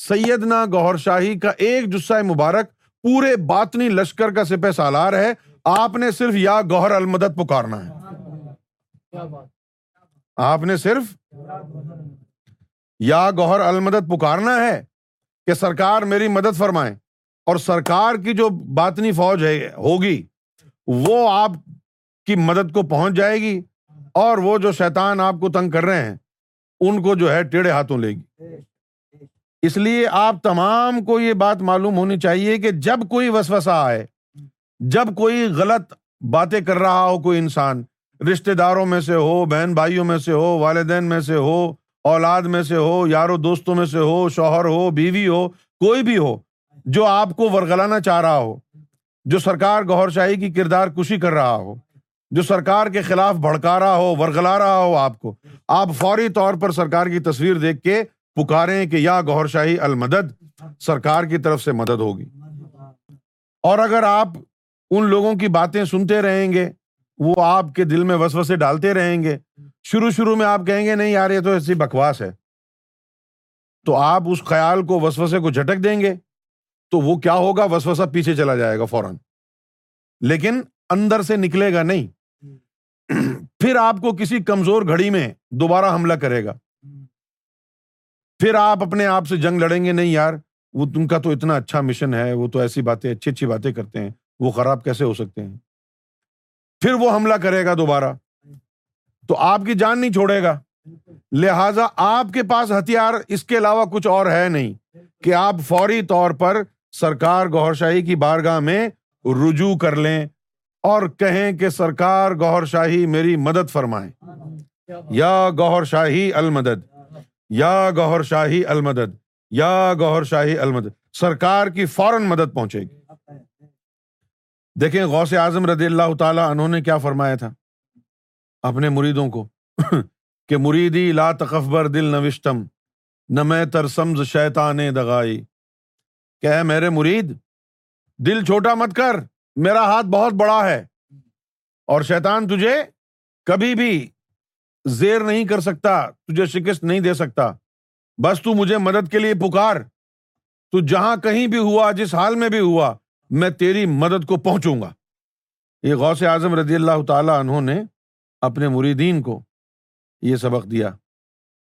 سیدنا گوہر شاہی کا ایک جسہ مبارک پورے باطنی لشکر کا سپہ سالار ہے۔ آپ نے صرف یا گوہر المدد پکارنا ہے، آپ نے صرف یا گوہر المدد پکارنا ہے کہ سرکار میری مدد فرمائیں، اور سرکار کی جو باطنی فوج ہے ہوگی وہ آپ کی مدد کو پہنچ جائے گی، اور وہ جو شیطان آپ کو تنگ کر رہے ہیں ان کو جو ہے ٹیڑھے ہاتھوں لے گی۔ اس لیے آپ تمام کو یہ بات معلوم ہونی چاہیے کہ جب کوئی وسوسہ آئے، جب کوئی غلط باتیں کر رہا ہو کوئی انسان، رشتہ داروں میں سے ہو، بہن بھائیوں میں سے ہو، والدین میں سے ہو، اولاد میں سے ہو، یارو دوستوں میں سے ہو، شوہر ہو، بیوی ہو، کوئی بھی ہو جو آپ کو ورغلانا چاہ رہا ہو، جو سرکار گوہر شاہی کی کردار کشی کر رہا ہو، جو سرکار کے خلاف بھڑکا رہا ہو، ورغلا رہا ہو آپ کو، آپ فوری طور پر سرکار کی تصویر دیکھ کے پکاریں کہ یا گوہر شاہی المدد، سرکار کی طرف سے مدد ہوگی۔ اور اگر آپ ان لوگوں کی باتیں سنتے رہیں گے، وہ آپ کے دل میں وسوسے ڈالتے رہیں گے، شروع میں آپ کہیں گے نہیں یار یہ تو ایسی بکواس ہے، تو آپ اس خیال کو، وسوسے کو جھٹک دیں گے، تو وہ کیا ہوگا، وسوسہ پیچھے چلا جائے گا فوراً، لیکن اندر سے نکلے گا نہیں، پھر آپ کو کسی کمزور گھڑی میں دوبارہ حملہ کرے گا، پھر آپ اپنے آپ سے جنگ لڑیں گے، نہیں یار وہ ان کا تو اتنا اچھا مشن ہے، وہ تو ایسی باتیں، اچھی اچھی باتیں کرتے ہیں، وہ خراب کیسے ہو سکتے ہیں، پھر وہ حملہ کرے گا دوبارہ، تو آپ کی جان نہیں چھوڑے گا۔ لہٰذا آپ کے پاس ہتھیار اس کے علاوہ کچھ اور ہے نہیں کہ آپ فوری طور پر سرکار گوہر شاہی کی بارگاہ میں رجوع کر لیں اور کہیں کہ سرکار گوہر شاہی میری مدد فرمائیں، یا گوہر شاہی المدد، یا گوہر شاہی المدد، یا گوہر شاہی المدد، سرکار کی فوراً مدد پہنچے گی۔ دیکھیں غوث اعظم رضی اللہ تعالی عنہ نے کیا فرمایا تھا اپنے مریدوں کو کہ مریدی لا تخفبر دل نوشتم نہ میں ترسمز شیطان دغائی، کہ اے میرے مرید دل چھوٹا مت کر، میرا ہاتھ بہت بڑا ہے اور شیطان تجھے کبھی بھی زیر نہیں کر سکتا، تجھے شکست نہیں دے سکتا، بس تو مجھے مدد کے لیے پکار، تو جہاں کہیں بھی ہوا، جس حال میں بھی ہوا، میں تیری مدد کو پہنچوں گا۔ یہ غوث اعظم رضی اللہ تعالی عنہ نے اپنے مریدین کو یہ سبق دیا۔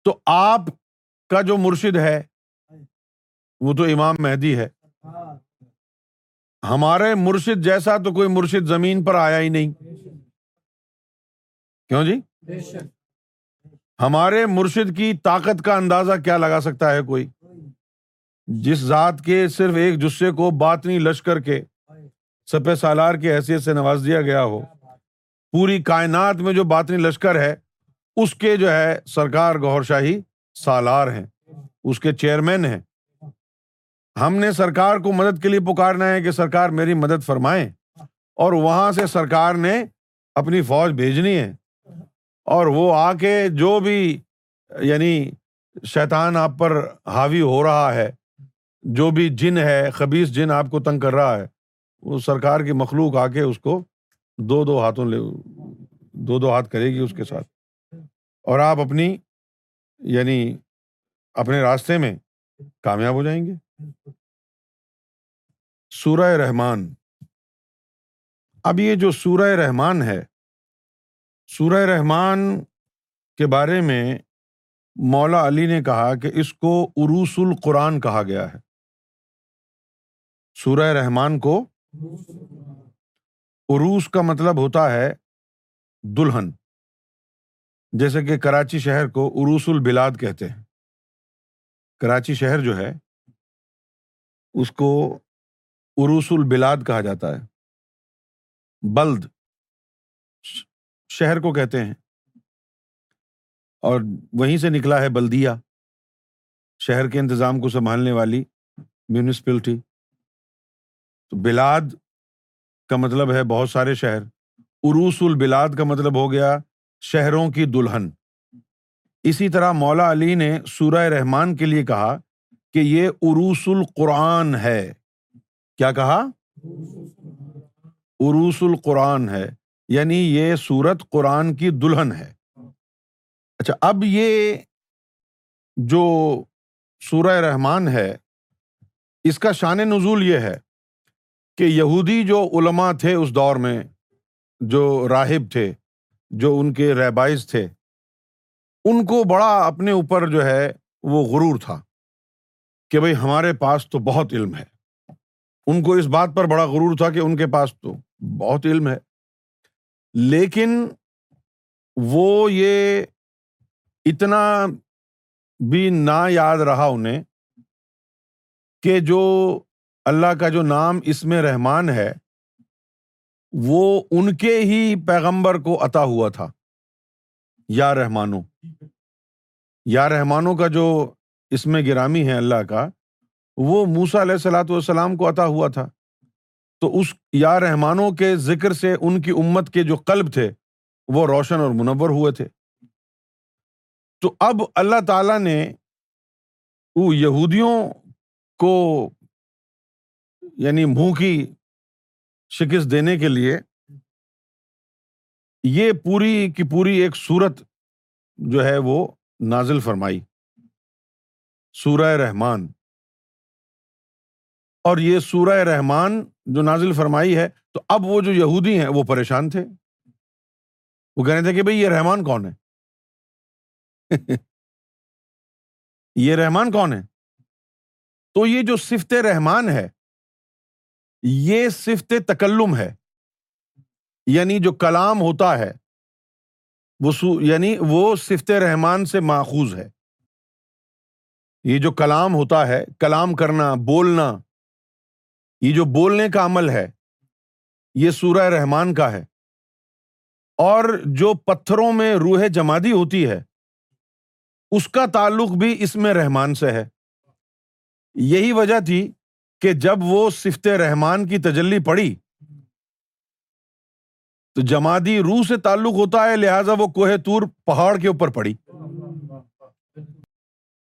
تو آپ کا جو مرشد ہے وہ تو امام مہدی ہے، ہمارے مرشد جیسا تو کوئی مرشد زمین پر آیا ہی نہیں، کیوں جی؟ ہمارے مرشد کی طاقت کا اندازہ کیا لگا سکتا ہے کوئی، جس ذات کے صرف ایک جسے کو باطنی لشکر کے سپہ سالار کی حیثیت سے نواز دیا گیا ہو، پوری کائنات میں جو باطنی لشکر ہے اس کے جو ہے سرکار گوہر شاہی سالار ہیں، اس کے چیئرمین ہیں۔ ہم نے سرکار کو مدد کے لیے پکارنا ہے کہ سرکار میری مدد فرمائیں، اور وہاں سے سرکار نے اپنی فوج بھیجنی ہے، اور وہ آ کے جو بھی یعنی شیطان آپ پر حاوی ہو رہا ہے، جو بھی جن ہے، خبیث جن آپ کو تنگ کر رہا ہے، وہ سرکار کی مخلوق آ کے اس کو دو ہاتھ کرے گی اس کے ساتھ، اور آپ اپنی یعنی اپنے راستے میں کامیاب ہو جائیں گے۔ سورہ رحمان، اب یہ جو سورہ رحمان ہے، سورہ رحمان کے بارے میں مولا علی نے کہا کہ اس کو عروس القرآن کہا گیا ہے، سورہ رحمان کو عروس کا مطلب ہوتا ہے دلہن، جیسے کہ کراچی شہر کو عروس البلاد کہتے ہیں، کراچی شہر جو ہے اس کو عروس البلاد کہا جاتا ہے، بلد شہر کو کہتے ہیں، اور وہیں سے نکلا ہے بلدیہ، شہر کے انتظام کو سنبھالنے والی میونسپلٹی. تو بلاد کا مطلب ہے بہت سارے شہر، عروس البلاد کا مطلب ہو گیا شہروں کی دلہن. اسی طرح مولا علی نے سورہ رحمان کے لیے کہا کہ یہ عروس القرآن ہے. کیا کہا؟ عروس القرآن ہے، یعنی یہ سورت قرآن کی دلہن ہے. اچھا، اب یہ جو سورہ رحمان ہے اس کا شان نزول یہ ہے کہ یہودی جو علماء تھے اس دور میں، جو راہب تھے، جو ان کے رہبائز تھے، ان کو بڑا اپنے اوپر جو ہے وہ غرور تھا کہ بھئی ہمارے پاس تو بہت علم ہے. ان کو اس بات پر بڑا غرور تھا کہ ان کے پاس تو بہت علم ہے، لیکن وہ یہ اتنا بھی نہ یاد رہا انہیں کہ جو اللہ کا جو نام اس میں رحمان ہے وہ ان کے ہی پیغمبر کو عطا ہوا تھا. یا رحمانو، یا رحمانو کا جو اس میں گرامی ہے اللہ کا، وہ موسیٰ علیہ الصلوۃ والسلام کو عطا ہوا تھا. تو اس یا رحمانوں کے ذکر سے ان کی امت کے جو قلب تھے وہ روشن اور منور ہوئے تھے. تو اب اللہ تعالیٰ نے وہ یہودیوں کو یعنی منہ کی شکست دینے کے لیے یہ پوری کی پوری ایک سورت جو ہے وہ نازل فرمائی، سورہ رحمان. اور یہ سورہ رحمان جو نازل فرمائی ہے، تو اب وہ جو یہودی ہیں وہ پریشان تھے، وہ کہہ رہے تھے کہ بھئی یہ رحمان کون ہے؟ یہ رحمان کون ہے؟ تو یہ جو صفت رحمان ہے یہ صفت تکلم ہے، یعنی جو کلام ہوتا ہے وہ یعنی وہ صفت رحمان سے ماخوذ ہے. یہ جو کلام ہوتا ہے، کلام کرنا، بولنا، یہ جو بولنے کا عمل ہے یہ سورہ رحمان کا ہے. اور جو پتھروں میں روح جمادی ہوتی ہے اس کا تعلق بھی اس میں رحمان سے ہے. یہی وجہ تھی کہ جب وہ صفت رحمان کی تجلی پڑی تو جمادی روح سے تعلق ہوتا ہے، لہٰذا وہ کوہ طور پہاڑ کے اوپر پڑی.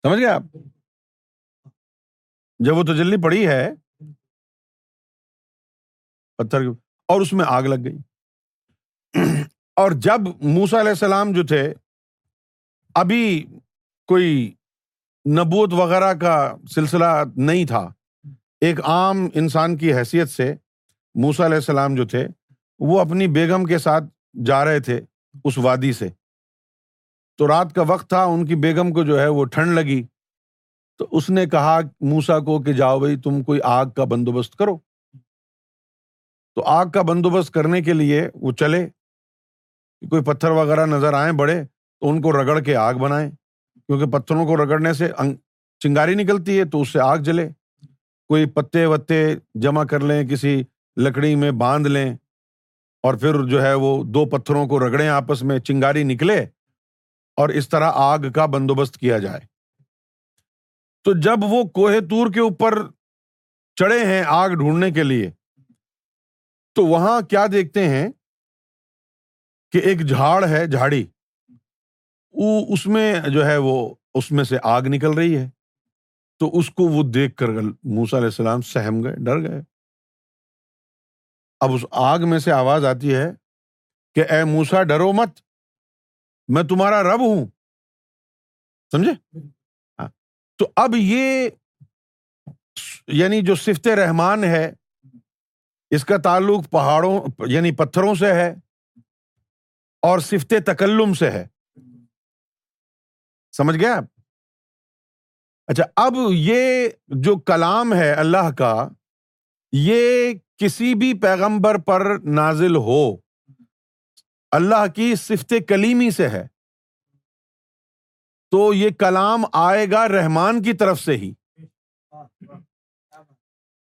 سمجھ گئے آپ؟ جب وہ تجلی پڑی ہے پتھر کے، اور اس میں آگ لگ گئی. اور جب موسیٰ علیہ السلام جو تھے، ابھی کوئی نبوت وغیرہ کا سلسلہ نہیں تھا، ایک عام انسان کی حیثیت سے موسیٰ علیہ السلام جو تھے وہ اپنی بیگم کے ساتھ جا رہے تھے اس وادی سے. تو رات کا وقت تھا، ان کی بیگم کو جو ہے وہ ٹھنڈ لگی، تو اس نے کہا موسیٰ کو کہ جاؤ بھائی تم کوئی آگ کا بندوبست کرو. تو آگ کا بندوبست کرنے کے لیے وہ چلے، کوئی پتھر وغیرہ نظر آئیں بڑے تو ان کو رگڑ کے آگ بنائیں، کیونکہ پتھروں کو رگڑنے سے چنگاری نکلتی ہے تو اس سے آگ جلے. کوئی پتے وتے جمع کر لیں، کسی لکڑی میں باندھ لیں، اور پھر جو ہے وہ دو پتھروں کو رگڑیں آپس میں، چنگاری نکلے، اور اس طرح آگ کا بندوبست کیا جائے. تو جب وہ کوہ طور کے اوپر چڑھے ہیں آگ ڈھونڈنے کے لیے، تو وہاں کیا دیکھتے ہیں کہ ایک جھاڑ ہے، جھاڑی، اس میں جو ہے وہ اس میں سے آگ نکل رہی ہے. تو اس کو وہ دیکھ کر موسیٰ علیہ السلام سہم گئے، ڈر گئے. اب اس آگ میں سے آواز آتی ہے کہ اے موسیٰ ڈرو مت، میں تمہارا رب ہوں. سمجھے؟ تو اب یہ یعنی جو صفت رحمان ہے اس کا تعلق پہاڑوں یعنی پتھروں سے ہے، اور صفت تکلم سے ہے. سمجھ گئے آپ؟ اچھا، اب یہ جو کلام ہے اللہ کا یہ کسی بھی پیغمبر پر نازل ہو اللہ کی صفت کلیمی سے ہے، تو یہ کلام آئے گا رحمان کی طرف سے ہی،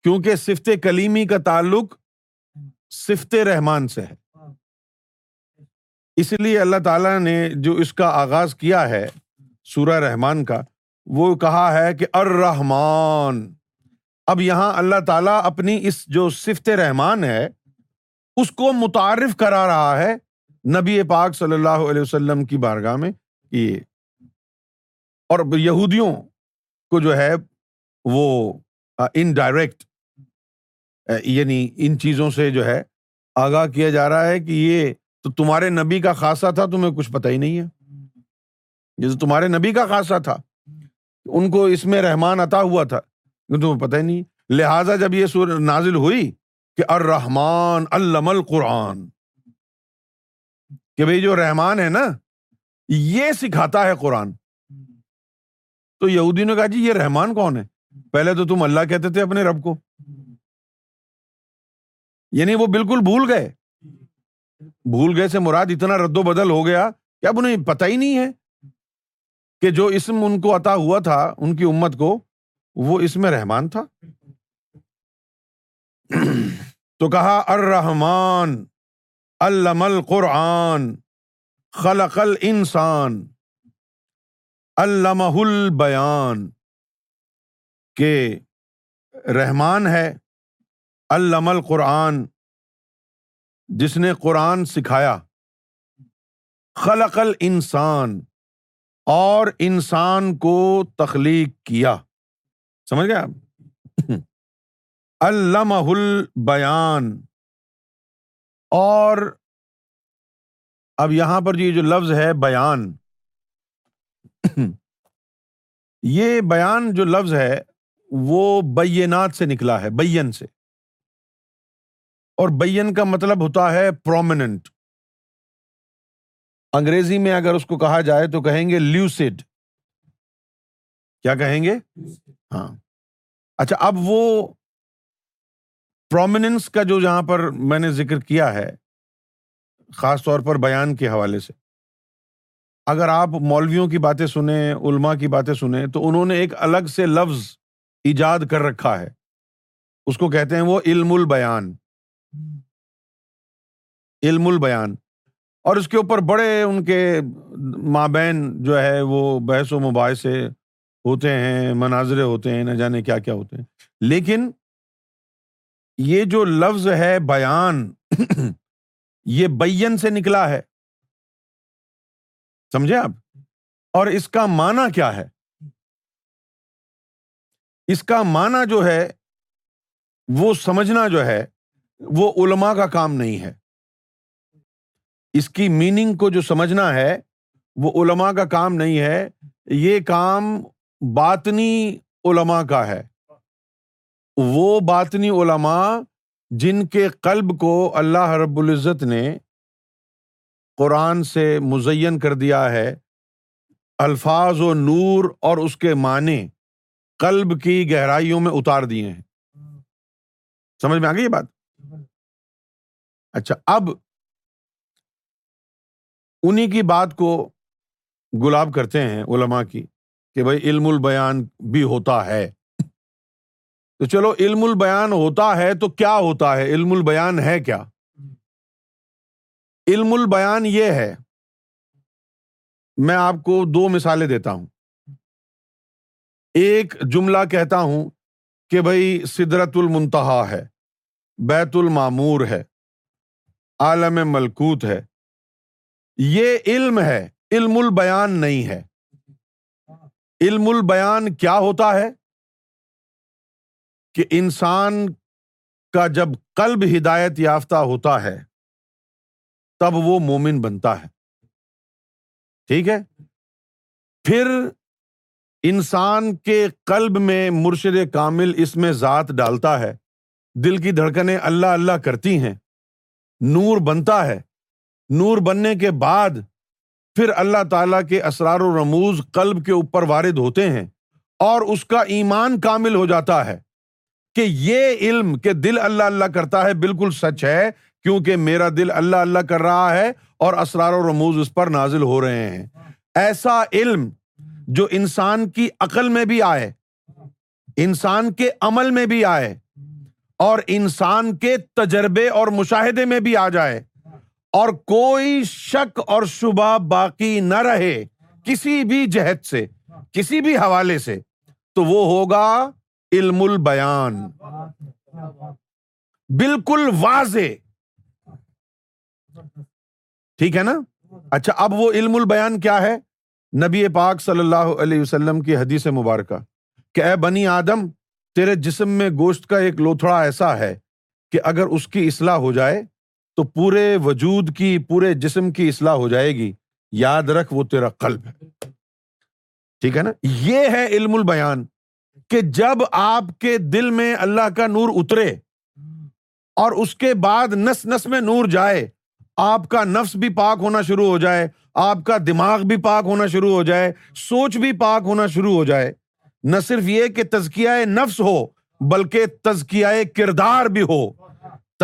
کیونکہ صفت کلیمی کا تعلق صفت رحمان سے ہے. اس لیے اللہ تعالیٰ نے جو اس کا آغاز کیا ہے سورہ رحمان کا، وہ کہا ہے کہ الرحمن، اب یہاں اللہ تعالیٰ اپنی اس جو صفت رحمان ہے اس کو متعارف کرا رہا ہے نبی پاک صلی اللہ علیہ وسلم کی بارگاہ میں. یہ اور یہودیوں کو جو ہے وہ انڈائریکٹ یعنی ان چیزوں سے جو ہے آگاہ کیا جا رہا ہے کہ یہ تو تمہارے نبی کا خاصہ تھا، تمہیں کچھ پتہ ہی نہیں ہے، یہ تو تمہارے نبی کا خاصہ تھا، ان کو اس میں رحمان عطا ہوا تھا، تمہیں پتہ ہی نہیں. لہٰذا جب یہ سورہ نازل ہوئی کہ الرحمن علم القرآن، کہ بھئی جو رحمان ہے نا یہ سکھاتا ہے قرآن، تو یہودی نے کہا جی یہ رحمان کون ہے؟ پہلے تو تم اللہ کہتے تھے اپنے رب کو. یعنی وہ بالکل بھول گئے سے مراد اتنا رد و بدل ہو گیا کہ اب انہیں پتہ ہی نہیں ہے کہ جو اسم ان کو عطا ہوا تھا ان کی امت کو، وہ اس میں رحمان تھا. تو کہا الرحمن علم القرآن خلق الانسان علمہ البیان، کہ رحمان ہے علم القرآن جس نے قرآن سکھایا، خلق الانسان اور انسان کو تخلیق کیا. سمجھ گئے آپ؟ علمہ البیان. اور اب یہاں پر یہ جو لفظ ہے بیان، یہ بیان جو لفظ ہے وہ بینات سے نکلا ہے، بین سے، اور بین کا مطلب ہوتا ہے پرومیننٹ. انگریزی میں اگر اس کو کہا جائے تو کہیں گے لیوسڈ. کیا کہیں گے؟ ہاں اچھا. اب وہ پرومیننس کا جو جہاں پر میں نے ذکر کیا ہے خاص طور پر بیان کے حوالے سے، اگر آپ مولویوں کی باتیں سنیں، علماء کی باتیں سنیں، تو انہوں نے ایک الگ سے لفظ ایجاد کر رکھا ہے، اس کو کہتے ہیں وہ علم البیان. علم البیان، اور اس کے اوپر بڑے ان کے مابین جو ہے وہ بحث و مباحثے ہوتے ہیں، مناظرے ہوتے ہیں، نہ جانے کیا کیا ہوتے ہیں. لیکن یہ جو لفظ ہے بیان یہ بین سے نکلا ہے. سمجھے آپ؟ اور اس کا معنی کیا ہے؟ اس کا معنی جو ہے وہ سمجھنا جو ہے وہ علماء کا کام نہیں ہے. اس کی میننگ کو جو سمجھنا ہے وہ علماء کا کام نہیں ہے، یہ کام باطنی علماء کا ہے. وہ باطنی علماء جن کے قلب کو اللہ رب العزت نے قرآن سے مزین کر دیا ہے، الفاظ و نور اور اس کے معنی قلب کی گہرائیوں میں اتار دیے ہیں. سمجھ میں آ گئی یہ بات؟ اچھا. اب انہی کی بات کو گلاب کرتے ہیں علماء کی کہ بھائی علم البیان بھی ہوتا ہے. تو چلو علم البیان ہوتا ہے تو کیا ہوتا ہے؟ علم البیان ہے کیا؟ علم البیان یہ ہے، میں آپ کو دو مثالیں دیتا ہوں. ایک جملہ کہتا ہوں کہ بھائی سدرۃ المنتہیٰ ہے، بیت المامور ہے، عالم ملکوت ہے، یہ علم ہے، علم البیان نہیں ہے. علم البیان کیا ہوتا ہے؟ کہ انسان کا جب قلب ہدایت یافتہ ہوتا ہے تب وہ مومن بنتا ہے، ٹھیک ہے. پھر انسان کے قلب میں مرشد کامل اس میں ذات ڈالتا ہے، دل کی دھڑکنیں اللہ اللہ کرتی ہیں، نور بنتا ہے. نور بننے کے بعد پھر اللہ تعالیٰ کے اسرار و رموز قلب کے اوپر وارد ہوتے ہیں اور اس کا ایمان کامل ہو جاتا ہے کہ یہ علم کہ دل اللہ اللہ کرتا ہے بالکل سچ ہے، کیونکہ میرا دل اللہ اللہ کر رہا ہے اور اسرار و رموز اس پر نازل ہو رہے ہیں. ایسا علم جو انسان کی عقل میں بھی آئے، انسان کے عمل میں بھی آئے، اور انسان کے تجربے اور مشاہدے میں بھی آ جائے، اور کوئی شک اور شبہ باقی نہ رہے کسی بھی جہت سے، کسی بھی حوالے سے، تو وہ ہوگا علم البیان، بالکل واضح، ٹھیک ہے نا. اچھا اب وہ علم البیان کیا ہے؟ نبی پاک صلی اللہ علیہ وسلم کی حدیث مبارکہ کہ اے بنی آدم، تیرے جسم میں گوشت کا ایک لوتھڑا ایسا ہے کہ اگر اس کی اصلاح ہو جائے تو پورے وجود کی، پورے جسم کی اصلاح ہو جائے گی، یاد رکھ وہ تیرا قلب ہے. ٹھیک ہے نا، یہ ہے علم البیان کہ جب آپ کے دل میں اللہ کا نور اترے اور اس کے بعد نس نس میں نور جائے، آپ کا نفس بھی پاک ہونا شروع ہو جائے، آپ کا دماغ بھی پاک ہونا شروع ہو جائے، سوچ بھی پاک ہونا شروع ہو جائے. نہ صرف یہ کہ تزکیہ نفس ہو، بلکہ تزکیہ کردار بھی ہو،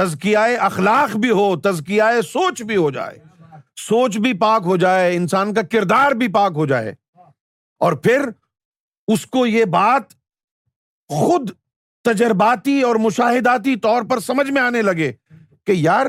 تزکیہ اخلاق بھی ہو، تزکیہ سوچ بھی ہو جائے، سوچ بھی پاک ہو جائے، انسان کا کردار بھی پاک ہو جائے. اور پھر اس کو یہ بات خود تجرباتی اور مشاہداتی طور پر سمجھ میں آنے لگے کہ یار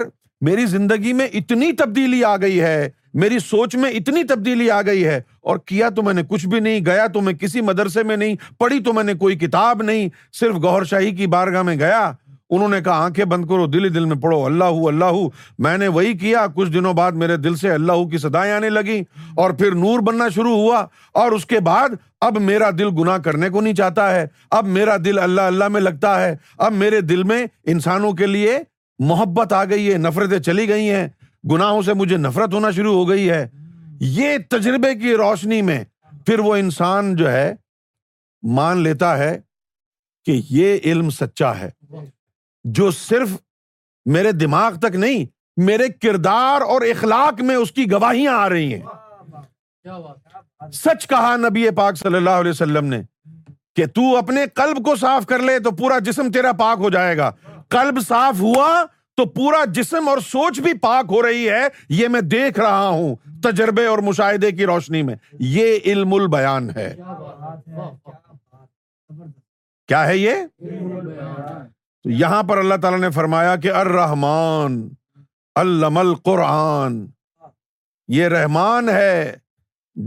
میری زندگی میں اتنی تبدیلی آ گئی ہے، میری سوچ میں اتنی تبدیلی آ گئی ہے، اور کیا تو میں نے کچھ بھی نہیں، گیا تو میں کسی مدرسے میں نہیں، پڑھی تو میں نے کوئی کتاب نہیں، صرف گوہر شاہی کی بارگاہ میں گیا، انہوں نے کہا آنکھیں بند کرو، دل ہی دل میں پڑھو اللہ اللہ، میں نے وہی کیا. کچھ دنوں بعد میرے دل سے اللہ کی صدائیں آنے لگیں اور پھر نور بننا شروع ہوا، اور اس کے بعد اب میرا دل گناہ کرنے کو نہیں چاہتا ہے، اب میرا دل اللہ اللہ میں لگتا ہے، اب میرے دل میں انسانوں کے لیے محبت آ گئی ہے، نفرتیں چلی گئی ہیں، گناہوں سے مجھے نفرت ہونا شروع ہو گئی ہے. یہ تجربے کی روشنی میں پھر وہ انسان جو ہے مان لیتا ہے کہ یہ علم سچا ہے، جو صرف میرے دماغ تک نہیں، میرے کردار اور اخلاق میں اس کی گواہیاں آ رہی ہیں. سچ کہا نبی پاک صلی اللہ علیہ وسلم نے کہ تو اپنے قلب کو صاف کر لے تو پورا جسم تیرا پاک ہو جائے گا. قلب صاف ہوا تو پورا جسم اور سوچ بھی پاک ہو رہی ہے. یہ میں دیکھ رہا ہوں تجربے اور مشاہدے کی روشنی میں. یہ علم البیان ہے. کیا ہے یہ؟ تو یہاں پر اللہ تعالیٰ نے فرمایا کہ الرحمن علم القرآن، یہ رحمان ہے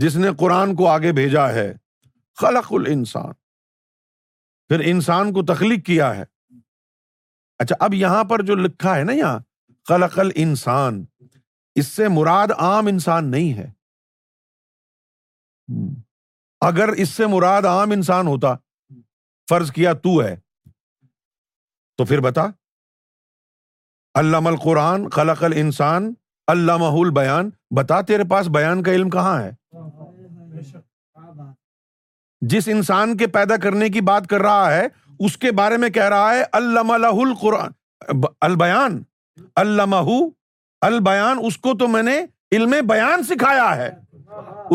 جس نے قرآن کو آگے بھیجا ہے. خلق الانسان، پھر انسان کو تخلیق کیا ہے. اچھا اب یہاں پر جو لکھا ہے نا یہاں خلق الانسان، اس سے مراد عام انسان نہیں ہے. اگر اس سے مراد عام انسان ہوتا، فرض کیا تو ہے، تو پھر بتا علم القرآن، خلق الانسان، علمہ البیان، بتا تیرے پاس بیان کا علم کہاں ہے؟ جس انسان کے پیدا کرنے کی بات کر رہا ہے اس کے بارے میں کہہ رہا ہے علمہ لہ القرآن البیان، علمہ البیان. اس کو تو میں نے علم بیان سکھایا ہے،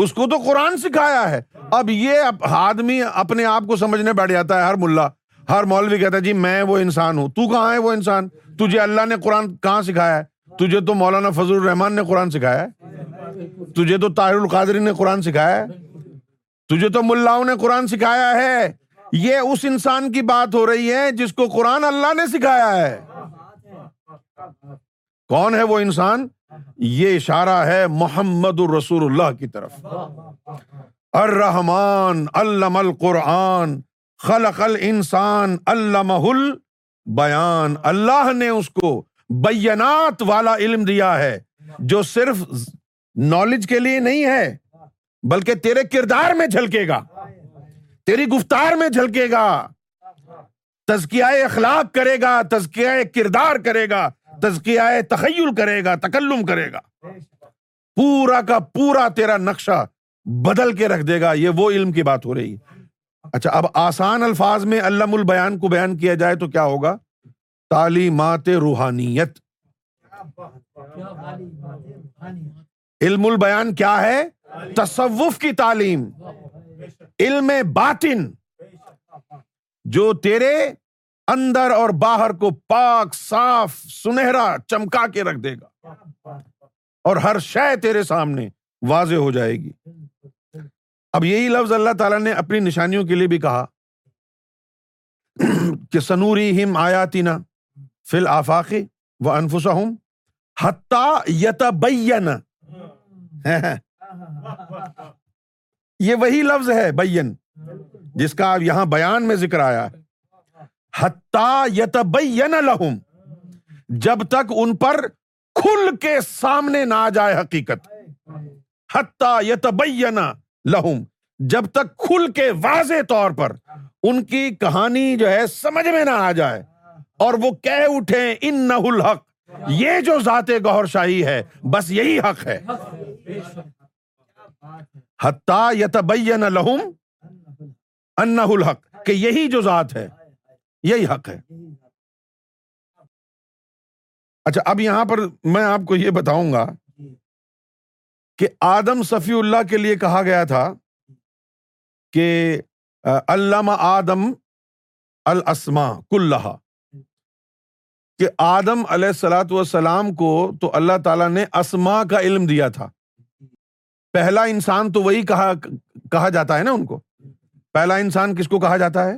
اس کو تو قرآن سکھایا ہے. اب یہ آدمی اپنے آپ کو سمجھنے بیٹھ جاتا ہے. ہر ملا، ہر مولوی کہتا ہے جی میں وہ انسان ہوں. تو کہاں ہے وہ انسان؟ تجھے اللہ نے قرآن کہاں سکھایا ہے؟ تجھے تو مولانا فضل الرحمان نے قرآن سکھایا ہے، تجھے تو طاہر القادری نے قرآن سکھایا ہے، تجھے تو ملاؤں نے قرآن سکھایا ہے. یہ اس انسان کی بات ہو رہی ہے جس کو قرآن اللہ نے سکھایا ہے. کون ہے وہ انسان؟ یہ اشارہ ہے محمد الرسول اللہ کی طرف. الرحمن علم القرآن، خلق الانسان، علمہ البیان. اللہ نے اس کو بیانات والا علم دیا ہے، جو صرف نالج کے لیے نہیں ہے بلکہ تیرے کردار میں جھلکے گا، تیری گفتار میں جھلکے گا، تزکیہ اخلاق کرے گا، تزکیہ کردار کرے گا، تزکیہ تخیل کرے گا، تکلم کرے گا. پورا کا پورا تیرا نقشہ بدل کے رکھ دے گا. یہ وہ علم کی بات ہو رہی ہے. اچھا اب آسان الفاظ میں علم البیان کو بیان کیا جائے تو کیا ہوگا؟ تعلیمات روحانیت. علم البیان کیا ہے؟ تصوف کی تعلیم، علم باطن، جو تیرے اندر اور باہر کو پاک، صاف، سنہرا چمکا کے رکھ دے گا، اور ہر شے تیرے سامنے واضح ہو جائے گی. اب یہی لفظ اللہ تعالیٰ نے اپنی نشانیوں کے لیے بھی کہا کہ سنوریہم آیاتنا فی الآفاق وانفسہم حتی یتبین. یہ وہی لفظ ہے بین، جس کا اب یہاں بیان میں ذکر آیا ہے. حتی یتبین لہم، جب تک ان پر کھل کے سامنے نہ آ جائے حقیقت، حتی یتبین لہم، جب تک کھل کے واضح طور پر ان کی کہانی جو ہے سمجھ میں نہ آ جائے اور وہ کہہ اٹھیں انہ الحق، یہ جو ذات گوہر شاہی ہے بس یہی حق ہے. حتی یتبین لہم انہ الحق، کہ یہی جو ذات ہے یہی حق ہے. اچھا، اب یہاں پر میں آپ کو یہ بتاؤں گا کہ آدم صفی اللہ کے لیے کہا گیا تھا کہ علم آدم الاسماء کلھا، کہ آدم علیہ الصلوۃ والسلام کو تو اللہ تعالیٰ نے اسماء کا علم دیا تھا. پہلا انسان تو وہی کہا جاتا ہے نا ان کو، پہلا انسان کس کو کہا جاتا ہے؟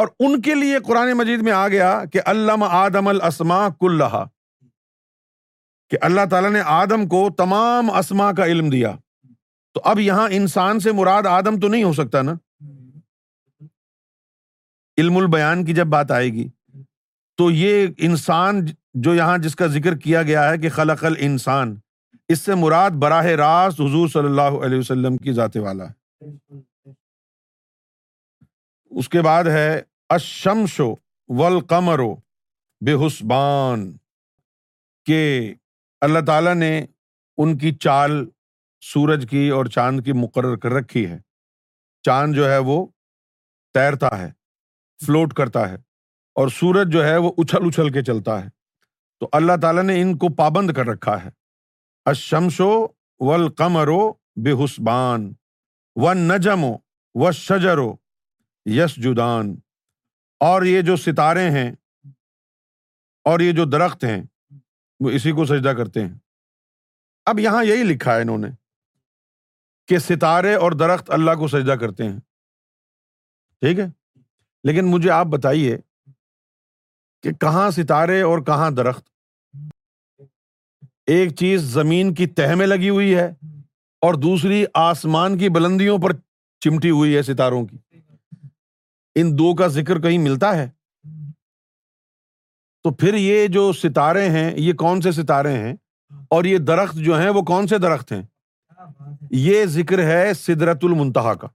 اور ان کے لیے قرآن مجید میں آ گیا کہ علم آدم الاسماء کلھا، کہ اللہ تعالیٰ نے آدم کو تمام اسماء کا علم دیا. تو اب یہاں انسان سے مراد آدم تو نہیں ہو سکتا نا، علم البیان کی جب بات آئے گی تو یہ انسان جو یہاں جس کا ذکر کیا گیا ہے کہ خلق الانسان، اس سے مراد براہ راست حضور صلی اللہ علیہ وسلم کی ذات والا ہے. اس کے بعد ہے الشمس والقمر بحسبان، کہ اللہ تعالیٰ نے ان کی چال سورج کی اور چاند کی مقرر کر رکھی ہے. چاند جو ہے وہ تیرتا ہے، فلوٹ کرتا ہے، اور سورج جو ہے وہ اچھل اچھل کے چلتا ہے. تو اللہ تعالیٰ نے ان کو پابند کر رکھا ہے. الشمس والقمر بحسبان والنجم والشجر یسجدان، اور یہ جو ستارے ہیں اور یہ جو درخت ہیں وہ اسی کو سجدہ کرتے ہیں. اب یہاں یہی لکھا ہے انہوں نے کہ ستارے اور درخت اللہ کو سجدہ کرتے ہیں، ٹھیک ہے، لیکن مجھے آپ بتائیے کہ کہاں ستارے اور کہاں درخت؟ ایک چیز زمین کی تہہ میں لگی ہوئی ہے اور دوسری آسمان کی بلندیوں پر چمٹی ہوئی ہے ستاروں کی. ان دو کا ذکر کہیں ملتا ہے؟ تو پھر یہ جو ستارے ہیں یہ کون سے ستارے ہیں اور یہ درخت جو ہیں وہ کون سے درخت ہیں؟ یہ ذکر ہے سدرۃ المنتہیٰ کا،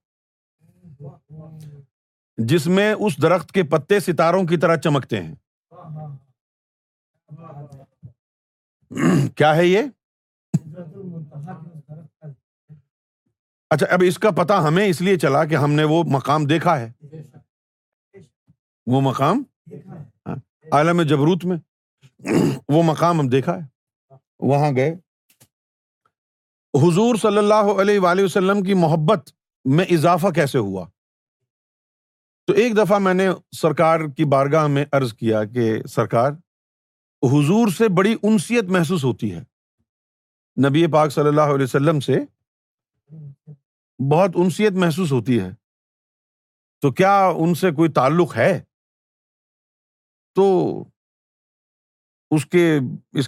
جس میں اس درخت کے پتے ستاروں کی طرح چمکتے ہیں. کیا ہے یہ؟ اچھا، اب اس کا پتہ ہمیں اس لیے چلا کہ ہم نے وہ مقام دیکھا ہے، وہ مقام عالم جبروت میں وہ مقام ہم دیکھا ہے، وہاں گئے. حضور صلی اللہ علیہ وآلہ وسلم کی محبت میں اضافہ کیسے ہوا؟ تو ایک دفعہ میں نے سرکار کی بارگاہ میں عرض کیا کہ سرکار، حضور سے بڑی انسیت محسوس ہوتی ہے، نبی پاک صلی اللہ علیہ وسلم سے بہت انسیت محسوس ہوتی ہے، تو کیا ان سے کوئی تعلق ہے؟ تو اس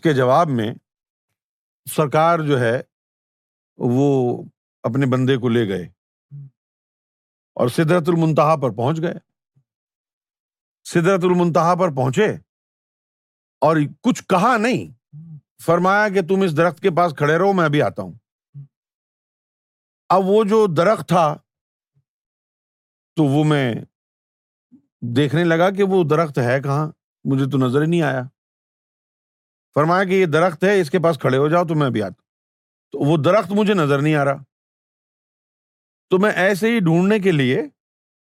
کے جواب میں سرکار جو ہے وہ اپنے بندے کو لے گئے اور سدرۃ المنتہیٰ پر پہنچ گئے. سدرۃ المنتہیٰ پر پہنچے اور کچھ کہا نہیں، فرمایا کہ تم اس درخت کے پاس کھڑے رہو، میں ابھی آتا ہوں. اب وہ جو درخت تھا تو وہ میں دیکھنے لگا کہ وہ درخت ہے کہاں، مجھے تو نظر ہی نہیں آیا. فرمایا کہ یہ درخت ہے، اس کے پاس کھڑے ہو جاؤ تو میں بھی آتا. تو وہ درخت مجھے نظر نہیں آ رہا، تو میں ایسے ہی ڈھونڈنے کے لیے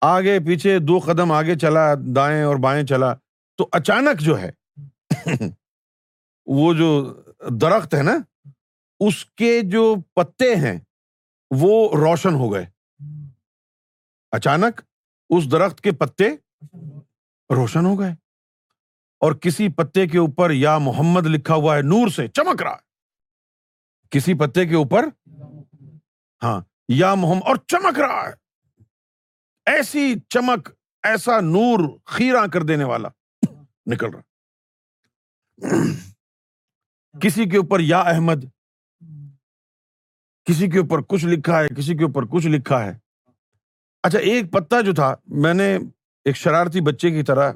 آگے پیچھے 2 قدم آگے چلا، دائیں اور بائیں چلا، تو اچانک جو ہے وہ جو درخت ہے نا، اس کے جو پتے ہیں وہ روشن ہو گئے. اچانک اس درخت کے پتے روشن ہو گئے اور کسی پتے کے اوپر یا محمد لکھا ہوا ہے، نور سے چمک رہا ہے. کسی پتے کے اوپر ہاں یا محمد، اور چمک رہا ہے، ایسی چمک، ایسا نور خیرہ کر دینے والا نکل رہا. کسی کے اوپر یا احمد، کسی کے اوپر کچھ لکھا ہے، کسی کے اوپر کچھ لکھا ہے. اچھا، ایک پتا جو تھا، میں نے ایک شرارتی بچے کی طرح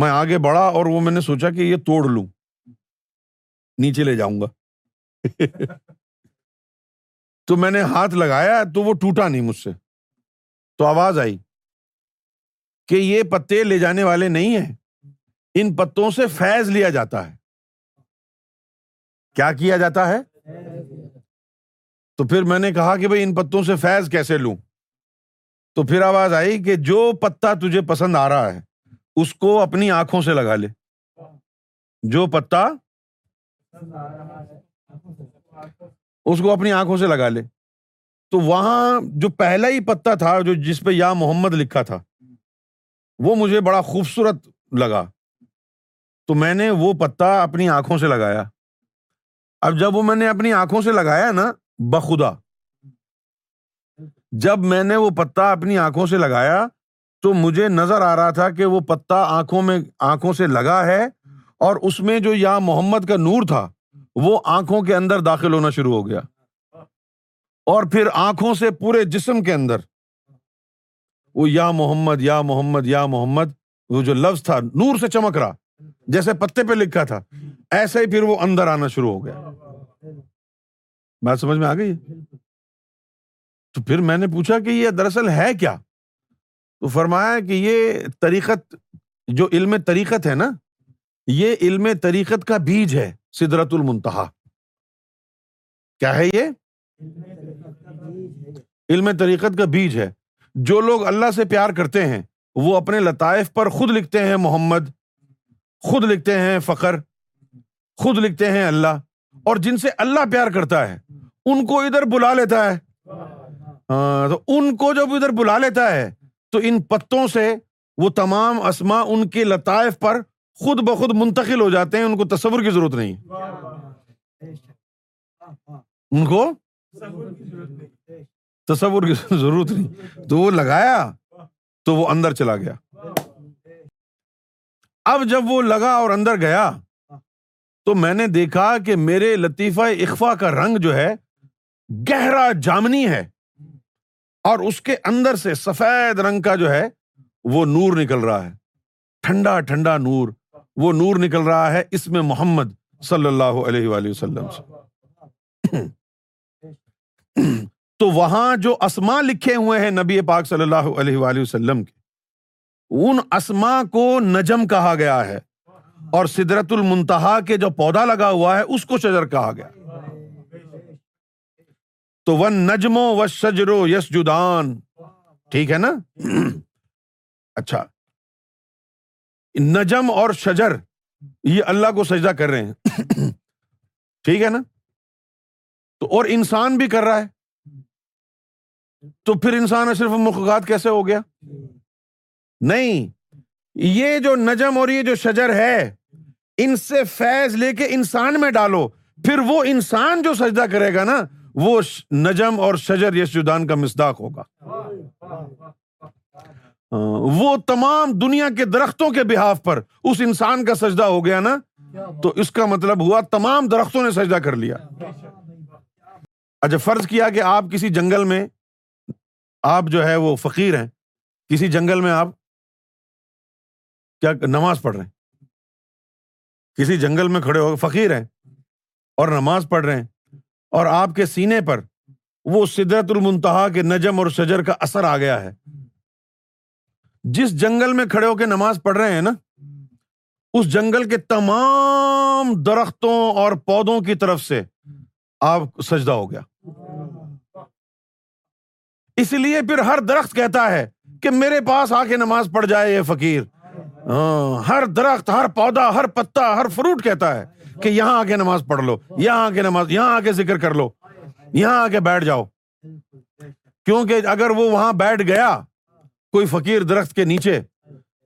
میں آگے بڑھا اور وہ میں نے سوچا کہ یہ توڑ لوں، نیچے لے جاؤں گا تو میں نے ہاتھ لگایا تو وہ ٹوٹا نہیں مجھ سے، تو آواز آئی کہ یہ پتے لے جانے والے نہیں ہیں، ان پتوں سے فیض لیا جاتا ہے۔ کیا کیا جاتا ہے؟ تو پھر میں نے کہا کہ بھائی ان پتوں سے فیض کیسے لوں؟ تو پھر آواز آئی کہ جو پتا تجھے پسند آ رہا ہے اس کو اپنی آنکھوں سے لگا لے، جو پتا اس کو اپنی آنکھوں سے لگا لے۔ تو وہاں جو پہلا ہی پتا تھا جو جس پہ یا محمد لکھا تھا وہ مجھے بڑا خوبصورت لگا، تو میں نے وہ پتا اپنی آنکھوں سے لگایا۔ اب جب وہ میں نے اپنی آنکھوں سے لگایا نا، بخدا جب میں نے وہ پتا اپنی آنکھوں سے لگایا تو مجھے نظر آ رہا تھا کہ وہ پتا آنکھوں سے لگا ہے، اور اس میں جو یا محمد کا نور تھا وہ آنکھوں کے اندر داخل ہونا شروع ہو گیا، اور پھر آنکھوں سے پورے جسم کے اندر وہ یا محمد یا محمد یا محمد وہ جو لفظ تھا نور سے چمک رہا، جیسے پتے پہ لکھا تھا ایسے ہی پھر وہ اندر آنا شروع ہو گیا۔ بات سمجھ میں آ گئی؟ تو پھر میں نے پوچھا کہ یہ دراصل ہے کیا؟ تو فرمایا کہ یہ طریقت جو علم طریقت ہے نا، یہ علم طریقت کا بیج ہے سدرۃ المنتہیٰ۔ کیا ہے یہ؟ علم طریقت کا بیج ہے۔ جو لوگ اللہ سے پیار کرتے ہیں وہ اپنے لطائف پر خود لکھتے ہیں محمد، خود لکھتے ہیں فخر، خود لکھتے ہیں اللہ، اور جن سے اللہ پیار کرتا ہے ان کو ادھر بلا لیتا ہے۔ ہاں، تو ان کو جب ادھر بلا لیتا ہے تو ان پتوں سے وہ تمام اسماء ان کے لطائف پر خود بخود منتقل ہو جاتے ہیں، ان کو تصور کی ضرورت نہیں، ان کو تصور کی ضرورت نہیں۔ تو وہ لگایا تو وہ اندر چلا گیا۔ اب جب وہ لگا اور اندر گیا تو میں نے دیکھا کہ میرے لطیفہ اخفا کا رنگ جو ہے گہرا جامنی ہے، اور اس کے اندر سے سفید رنگ کا جو ہے وہ نور نکل رہا ہے، ٹھنڈا ٹھنڈا نور، وہ نور نکل رہا ہے اس میں محمد صلی اللہ علیہ وآلہ وسلم سے۔ تو وہاں جو اسماء لکھے ہوئے ہیں نبی پاک صلی اللہ علیہ وآلہ وسلم کے، ان اسماء کو نجم کہا گیا ہے، اور سدرۃ المنتہیٰ کے جو پودا لگا ہوا ہے اس کو شجر کہا گیا۔ تو وَالنَّجْمُ وَالشَّجْرُ يَسْجُدَانِ، ٹھیک ہے نا؟ اچھا، نجم اور شجر یہ اللہ کو سجدہ کر رہے ہیں، ٹھیک ہے نا؟ تو اور انسان بھی کر رہا ہے، تو پھر انسان اشرف المخلوقات کیسے ہو گیا؟ نہیں، یہ جو نجم اور یہ جو شجر ہے ان سے فیض لے کے انسان میں ڈالو، پھر وہ انسان جو سجدہ کرے گا نا وہ نجم اور شجر یسجدان کا مصداق ہوگا۔ وہ تمام دنیا کے درختوں کے بہاف پر اس انسان کا سجدہ ہو گیا نا، تو اس کا مطلب ہوا تمام درختوں نے سجدہ کر لیا۔ اچھا، فرض کیا کہ آپ کسی جنگل میں، آپ جو ہے وہ فقیر ہیں، کسی جنگل میں آپ کیا نماز پڑھ رہے ہیں، کسی جنگل میں کھڑے ہو، فقیر ہیں اور نماز پڑھ رہے ہیں، اور آپ کے سینے پر وہ سدرۃ المنتہیٰ کے نجم اور شجر کا اثر آ گیا ہے۔ جس جنگل میں کھڑے ہو کے نماز پڑھ رہے ہیں نا، اس جنگل کے تمام درختوں اور پودوں کی طرف سے آپ سجدہ ہو گیا۔ اس لیے پھر ہر درخت کہتا ہے کہ میرے پاس آ کے نماز پڑھ جائے یہ فقیر۔ ہر درخت، ہر پودا، ہر پتا، ہر فروٹ کہتا ہے کہ یہاں آ کے نماز پڑھ لو، یہاں آ کے ذکر کر لو، یہاں آ کے بیٹھ جاؤ۔ کیونکہ اگر وہ وہاں بیٹھ گیا کوئی فقیر درخت کے نیچے،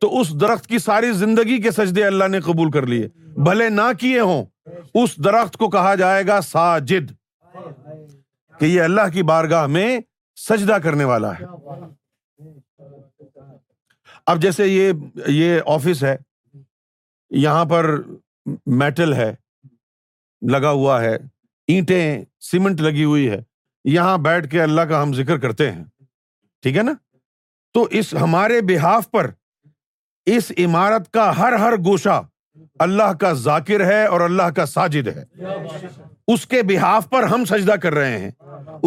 تو اس درخت کی ساری زندگی کے سجدے اللہ نے قبول کر لیے، بھلے نہ کیے ہوں۔ اس درخت کو کہا جائے گا ساجد، کہ یہ اللہ کی بارگاہ میں سجدہ کرنے والا ہے۔ اب جیسے یہ آفس ہے، یہاں پر میٹل ہے لگا ہوا ہے، اینٹیں سیمنٹ لگی ہوئی ہے، یہاں بیٹھ کے اللہ کا ہم ذکر کرتے ہیں، ٹھیک ہے نا؟ تو اس ہمارے بہاف پر اس عمارت کا ہر ہر گوشہ اللہ کا ذاکر ہے اور اللہ کا ساجد ہے۔ اس کے بہاف پر ہم سجدہ کر رہے ہیں،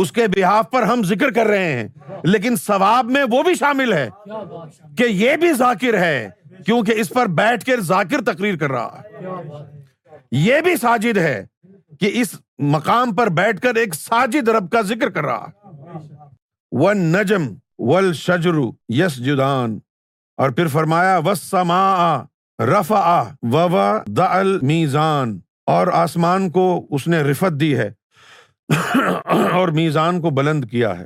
اس کے بہاف پر ہم ذکر کر رہے ہیں، لیکن ثواب میں وہ بھی شامل ہے کہ یہ بھی ذاکر ہے کیونکہ اس پر بیٹھ کر ذاکر تقریر کر رہا ہے، یہ بھی ساجد ہے کہ اس مقام پر بیٹھ کر ایک ساجد رب کا ذکر کر رہا ہے۔ وَالنَّجْمُ وَالشَّجْرُ يَسْجُدَانِ، اور پھر فرمایا وَالسَّمَاءَ رَفَعَ وَوَضَعَ الْمِيزَانَ، اور آسمان کو اس نے رفعت دی ہے اور میزان کو بلند کیا ہے۔